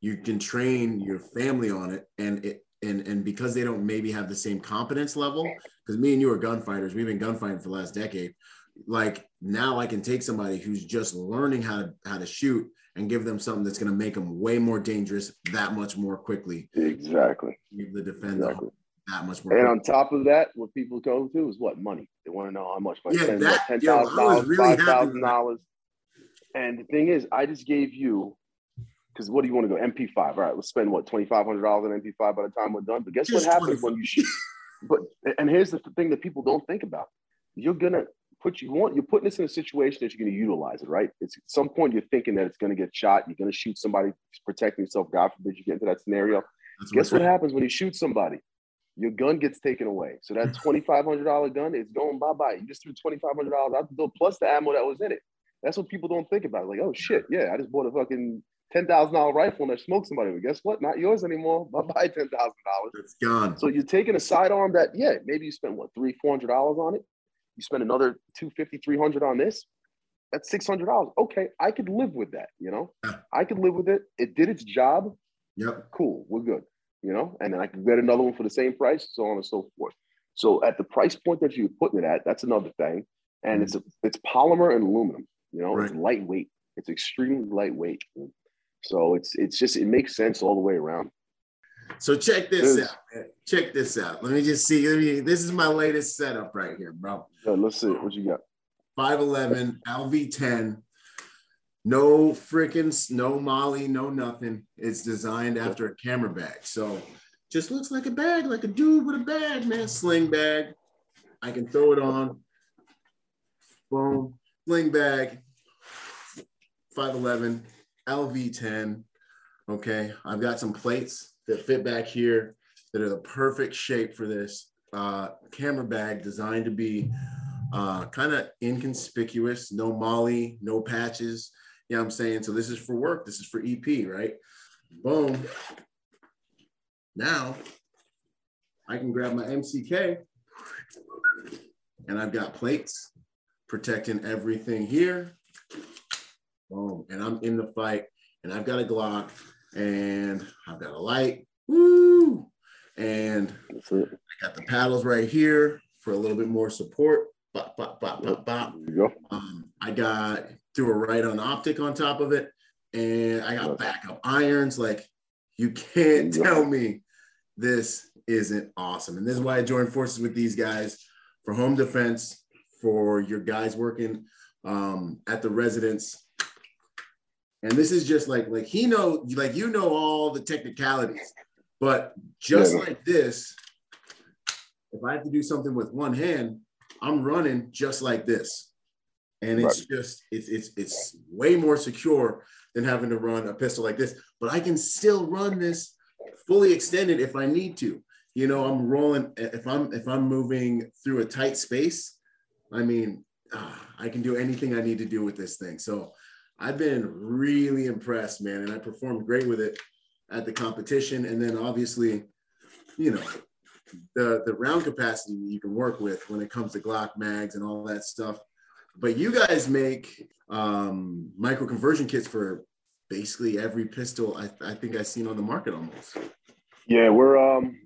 You can train your family on it. And because they don't maybe have the same competence level, because me and you are gunfighters, we've been gunfighting for the last decade. Like now I can take somebody who's just learning how to shoot and give them something that's going to make them way more dangerous that much more quickly. Exactly. Give the defender that much more. And quickly. On top of that, what people go to is what? Money. They want to know how much. Like $10,000, $5,000. And the thing is, I just gave you, because what do you want to go? MP5. All right, let's spend what? $2,500 on MP5 by the time we're done. But guess just what happens when you shoot? And here's the thing that people don't think about. You're going to, you're putting this in a situation that you're going to utilize it, right? It's at some point you're thinking that it's going to get shot. You're going to shoot somebody, protecting yourself. God forbid you get into that scenario. Guess what happens when you shoot somebody? Your gun gets taken away. So that $2,500 gun is going bye-bye. You just threw $2,500 out the door plus the ammo that was in it. That's what people don't think about. Like, oh shit, yeah, I just bought a fucking $10,000 rifle and I smoked somebody. But guess what? Not yours anymore. Bye-bye, $10,000. It's gone. So you're taking a sidearm that, yeah, maybe you spent what, $300-$400 on it. You spend another $250, $300 on this, that's $600. Okay, I could live with that, you know? Yeah. I could live with it. It did its job. Yep. Cool, we're good, you know? And then I could get another one for the same price, so on and so forth. So at the price point that you're putting it at, that's another thing. And it's polymer and aluminum, you know? Right. It's lightweight. It's extremely lightweight. So it's just, it makes sense all the way around. So check this out, man. Check this out. Let me just see. This is my latest setup right here, bro. Yeah, let's see what you got. 511 LV10. No freaking, no molly, no nothing. It's designed after a camera bag. So just looks like a bag, like a dude with a bag, man. Sling bag. I can throw it on. Boom. Sling bag. 511 LV10. Okay. I've got some plates that fit back here that are the perfect shape for this camera bag, designed to be kind of inconspicuous, no molly, no patches. You know what I'm saying? So this is for work, this is for EP, right? Boom. Now I can grab my MCK and I've got plates protecting everything here. Boom, and I'm in the fight and I've got a Glock. And I've got a light, woo! And I got the paddles right here for a little bit more support. Bop, bop, bop, bop, bop. There you go. I got through a right-on optic on top of it, and I got backup irons. Like, you can't tell me this isn't awesome. And this is why I joined forces with these guys for home defense, for your guys working at the residence. And this is just like he knows, like, you know, all the technicalities, but just like this, if I have to do something with one hand, I'm running just like this. And it's right. just, it's way more secure than having to run a pistol like this, but I can still run this fully extended if I need to. You know, I'm rolling, if I'm moving through a tight space, I mean, I can do anything I need to do with this thing. So I've been really impressed, man. And I performed great with it at the competition. And then obviously, you know, the round capacity you can work with when it comes to Glock mags and all that stuff. But you guys make micro conversion kits for basically every pistol I think I've seen on the market almost. Yeah, we're,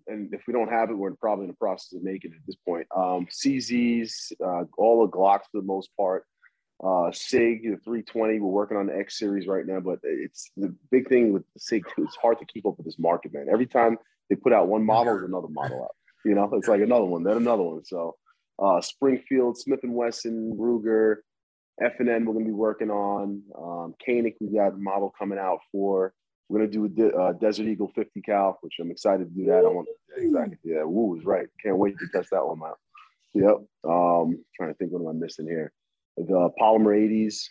and if we don't have it, we're probably in the process of making it at this point. CZs, all of Glocks for the most part, SIG, the 320, we're working on the X series right now, but it's the big thing with the SIG too, it's hard to keep up with this market, man. Every time they put out one model, there's another model out, you know, it's like another one, then another one. So Springfield, Smith & Wesson, Ruger, FN we're going to be working on. Koenig, we got a model coming out for. We're going to do Desert Eagle 50 cal, which I'm excited to do that. I want exactly. Yeah, Woo is right. Can't wait to test that one out. Yep. Trying to think, what am I missing here? The Polymer 80s.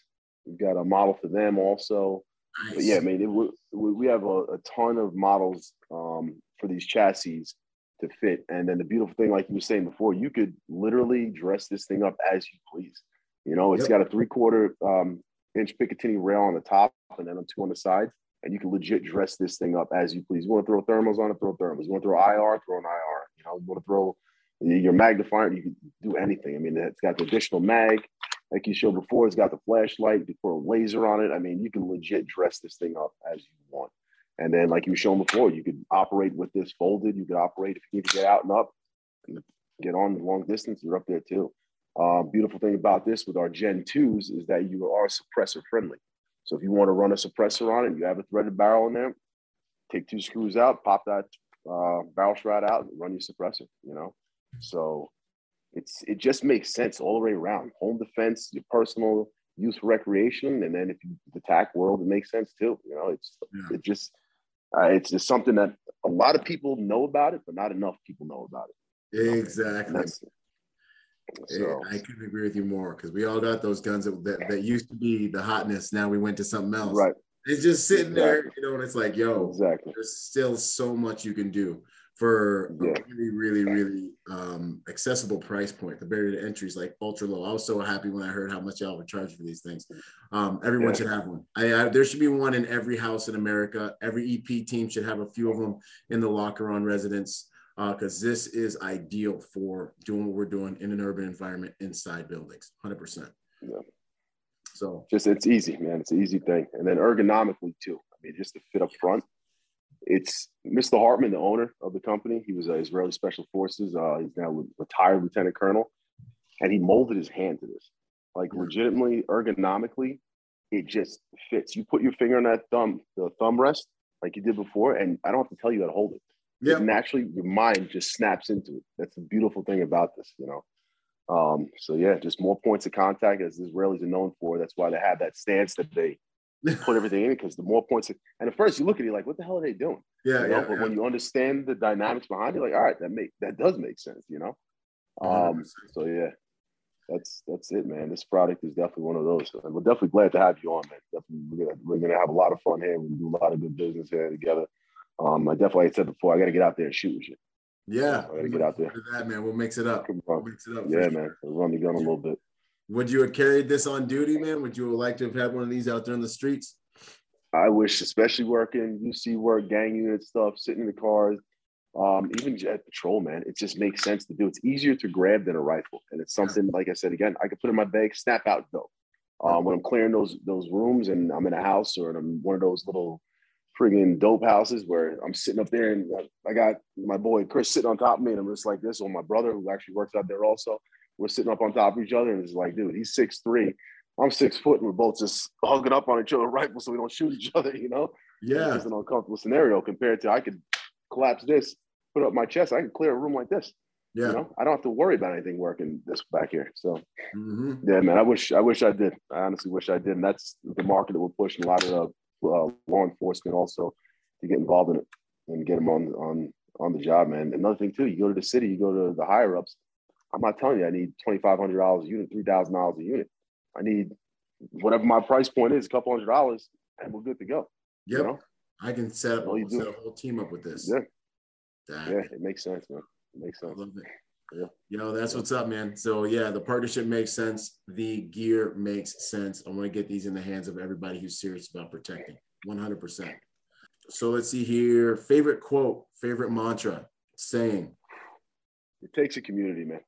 We've got a model for them also. Nice. But yeah, I mean, we have a ton of models for these chassis to fit. And then the beautiful thing, like you were saying before, you could literally dress this thing up as you please. You know, it's got a 3/4 inch Picatinny rail on the top and then two on the sides. And you can legit dress this thing up as you please. You want to throw thermals on it, throw thermals. You want to throw IR, throw an IR. You know, you want to throw your magnifier, you can do anything. I mean, it's got the additional mag, like you showed before. It's got the flashlight, you throw a laser on it. I mean, you can legit dress this thing up as you want. And then, like you were showing before, you could operate with this folded. You could operate if you need to get out and up, and get on the long distance, you're up there too. Beautiful thing about this with our Gen 2s is that you are suppressor friendly. So if you want to run a suppressor on it, you have a threaded barrel in there, take two screws out, pop that barrel shroud out, and run your suppressor, you know? So it just makes sense all the way around. Home defense, your personal use, recreation, and then if you attack world, it makes sense too. You know, it's just something that a lot of people know about it, but not enough people know about it. Exactly. So. I couldn't agree with you more, because we all got those guns that used to be the hotness. Now we went to something else. Right. It's just sitting there, you know, and it's like, yo, there's still so much you can do for a really, really, really accessible price point. The barrier to entry is like ultra low. I was so happy when I heard how much y'all would charge for these things. Everyone should have one. There should be one in every house in America. Every EP team should have a few of them in the locker on residence. Because this is ideal for doing what we're doing in an urban environment inside buildings, 100%. Yeah. So it's easy, man. It's an easy thing. And then ergonomically too. I mean, just to fit up front. It's Mr. Hartman, the owner of the company. He was an Israeli Special Forces. He's now a retired lieutenant colonel. And he molded his hand to this. Like legitimately, ergonomically, it just fits. You put your finger on that thumb, the thumb rest, like you did before, and I don't have to tell you how to hold it. Yeah, naturally, your mind just snaps into it. That's the beautiful thing about this, you know. So yeah, just more points of contact, as the Israelis are known for. That's why they have that stance that they put everything in, because the more points. And at first, you look at it like, what the hell are they doing? Yeah, you know? But when you understand the dynamics behind it, like, all right, that does make sense, you know. So yeah, that's it, man. This product is definitely one of those. And we're definitely glad to have you on, man. Definitely, we're gonna have a lot of fun here. We do a lot of good business here together. I definitely, like I said before, I got to get out there and shoot with you. Yeah. I got to get out there. That, man. We'll mix it up. We'll mix it up. Yeah, man. We'll run the gun a little bit. Would you have carried this on duty, man? Would you have liked to have had one of these out there in the streets? I wish, especially working UC work, gang unit stuff, sitting in the cars, even at patrol, man. It just makes sense to do. It's easier to grab than a rifle. And it's something, like I said, again, I could put in my bag, snap out, go. When I'm clearing those rooms and I'm in a house, or I'm one of those little friggin' dope houses where I'm sitting up there and I got my boy Chris sitting on top of me and I'm just like this, or my brother who actually works out there also, we're sitting up on top of each other and it's like, dude, he's 6'3", I'm 6 foot, and we're both just hugging up on each other, rifles, so we don't shoot each other, you know? Yeah. It's an uncomfortable scenario compared to I could collapse this, put up my chest, I could clear a room like this. Yeah. You know? I don't have to worry about anything working this back here. So yeah, man, I wish I did. I honestly wish I did. And that's the market that we're pushing a lot of law enforcement also to get involved in it and get them on the job, man. Another thing too, you go to the city, you go to the higher ups. I'm not telling you I need $2,500 a unit, $3,000 a unit. I need whatever my price point is, a couple $100, and we're good to go. Yep. You know? I can set a whole team up with this. Yeah. Yeah, it makes sense, man. It makes sense. I love it. Yeah. You know, that's what's up, man. So yeah, the partnership makes sense. The gear makes sense. I want to get these in the hands of everybody who's serious about protecting 100%. So let's see here. Favorite quote, favorite mantra, saying. It takes a community, man.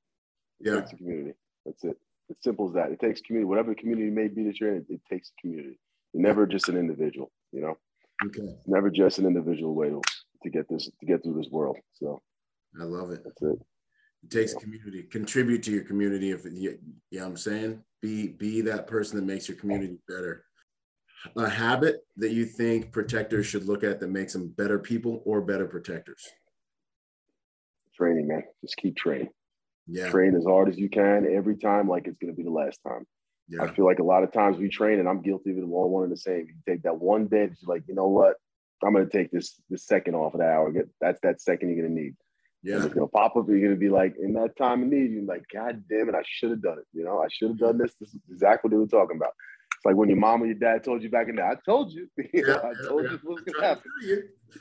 It takes a community. That's it. It's simple as that. It takes community. Whatever the community may be that you're in, it takes a community. You're never just an individual, you know? Okay. It's never just an individual way to get through this world. So I love it. That's it. It takes community. Contribute to your community. If you know what I'm saying, be that person that makes your community better. A habit that you think protectors should look at that makes them better people or better protectors. Training, man. Just keep training. Yeah. Train as hard as you can every time, like it's going to be the last time. Yeah. I feel like a lot of times we train, and I'm guilty of it, all one and the same. You take that one day, it's like, you know what? I'm going to take this second off of that hour. That's that second you're going to need. Yeah. And it's going to pop up. You're going to be like, in that time of need, you're like, God damn it, I should have done it. You know, I should have done this. This is exactly what they were talking about. It's like when your mom or your dad told you back in the day, I told you. I told you what's going to happen.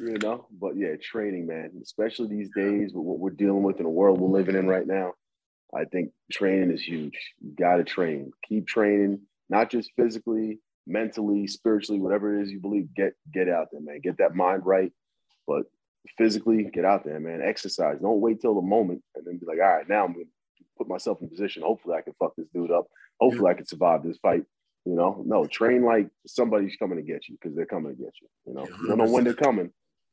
You know, but yeah, training, man, especially these days with what we're dealing with in the world we're living in right now. I think training is huge. You got to train. Keep training, not just physically, mentally, spiritually, whatever it is you believe, get out there, man. Get that mind right. But physically, get out there, man. Exercise. Don't wait till the moment and then be like, all right, now I'm going to put myself in position. Hopefully I can fuck this dude up. Hopefully I can survive this fight. You know, no, train like somebody's coming to get you, because they're coming to get you. You know, you don't know when they're coming,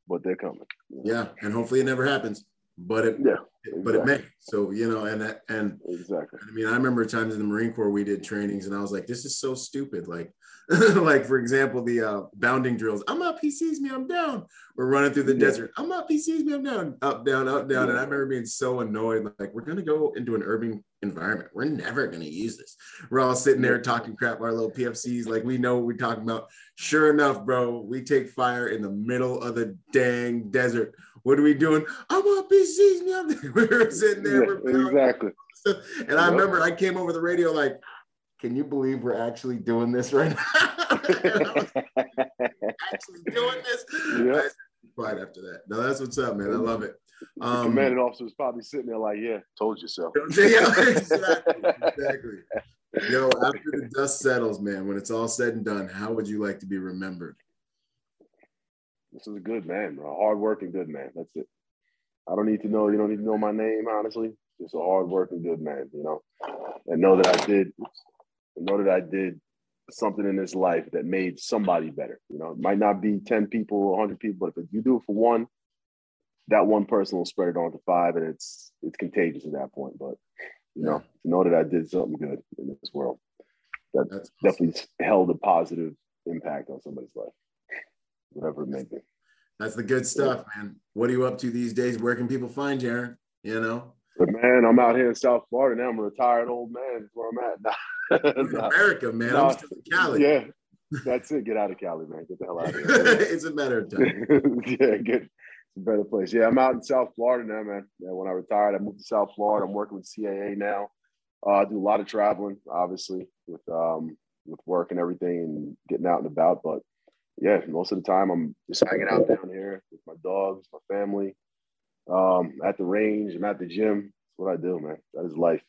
but they're coming. You know? Yeah, and hopefully it never happens, but it may. So you know, and exactly. I mean, I remember times in the Marine Corps we did trainings, and I was like, this is so stupid. Like, like for example, the bounding drills. I'm up, he sees me, I'm down. We're running through the desert. I'm up, he sees me, I'm down. Up, down, up, down. Yeah. And I remember being so annoyed. Like, we're gonna go into an urban environment. We're never going to use this. We're all sitting there talking crap, our little PFCs, like we know what we're talking about. Sure enough, bro, we take fire in the middle of the dang desert. What are we doing? I'm up, he sees me. We're sitting there. Exactly. And I remember I came over the radio like, can you believe we're actually doing this right now? Actually doing this? Yeah. Right after that. No, that's what's up, man. I love it. The commanding officer was probably sitting there like, yeah, told you so. Yeah, exactly. Yo, after the dust settles, man, when it's all said and done, how would you like to be remembered? This is a good man, bro. Hard working good man. That's it. I don't need to know. You don't need to know my name, honestly. Just a hard working good man, you know. And know that I did something in this life that made somebody better. You know, it might not be 10 people or 100 people, but if you do it for one, that one person will spread it on to five, and it's contagious at that point. But you know, to know that I did something good in this world, that's definitely awesome. Held a positive impact on somebody's life, whatever it may be. That's the good stuff, man. What are you up to these days? Where can people find you, Aaron? You know, but man, I'm out here in South Florida now. I'm a retired old man. That's where I'm at. In America, man. I'm still in Cali. Yeah, that's it. Get out of Cali, man. Get the hell out of here. It's a matter of time. Yeah, good. Better place. Yeah, I'm out in South Florida now, man. Yeah, when I retired, I moved to South Florida. I'm working with CAA now. I do a lot of traveling, obviously, with work and everything and getting out and about. But yeah, most of the time I'm just hanging out down here with my dogs, my family, at the range. I'm at the gym. That's what I do, man. That is life.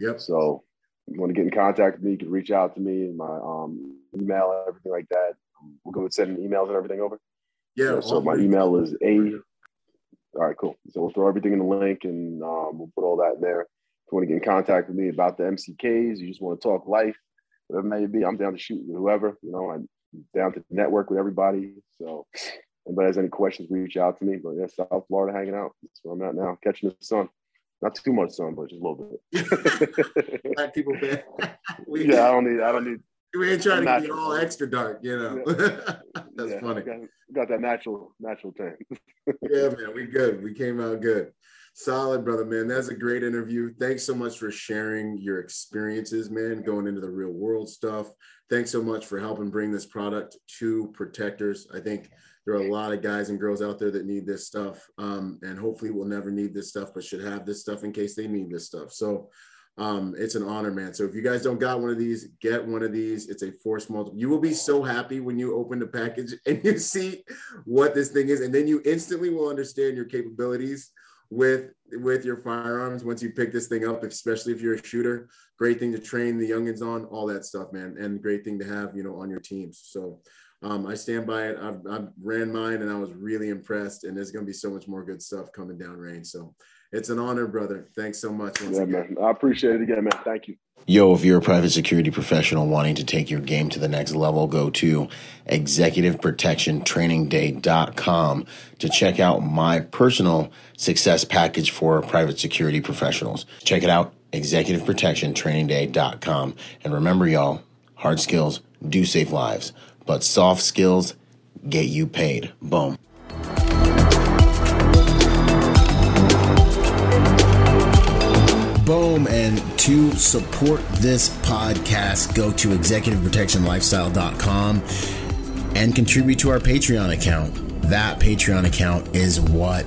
Yep. So if you want to get in contact with me, you can reach out to me in my email and everything like that. We'll go and send emails and everything over. Yeah. So my email is all right, cool. So we'll throw everything in the link, and we'll put all that in there. If you want to get in contact with me about the MCKs, you just want to talk life, whatever it may be, I'm down to shoot with whoever, you know, I'm down to network with everybody. So anybody has any questions, reach out to me. But yeah, South Florida hanging out. That's where I'm at now, catching the sun. Not too much sun, but just a little bit. Black people, man. Yeah, I don't need. We ain't trying to get all extra dark, you know. Yeah. That's funny. Got that natural thing. Yeah, man, we good. We came out good. Solid, brother, man. That's a great interview. Thanks so much for sharing your experiences, man, going into the real world stuff. Thanks so much for helping bring this product to protectors. I think there are a lot of guys and girls out there that need this stuff, and hopefully will never need this stuff, but should have this stuff in case they need this stuff. So It's an honor, man. So if you guys don't got one of these, get one of these. It's a force multiplier. You will be so happy when you open the package and you see what this thing is. And then you instantly will understand your capabilities with your firearms once you pick this thing up, especially if you're a shooter. Great thing to train the youngins on, all that stuff, man. And great thing to have, you know, on your teams. So I stand by it. I've ran mine and I was really impressed, and there's going to be so much more good stuff coming down range. So it's an honor, brother. Thanks so much. Once again, man. I appreciate it again, man. Thank you. Yo, if you're a private security professional wanting to take your game to the next level, go to executiveprotectiontrainingday.com to check out my personal success package for private security professionals. Check it out, executiveprotectiontrainingday.com. And remember, y'all, hard skills do save lives, but soft skills get you paid. Boom. Boom. And to support this podcast, go to executiveprotectionlifestyle.com and contribute to our Patreon account. That Patreon account is what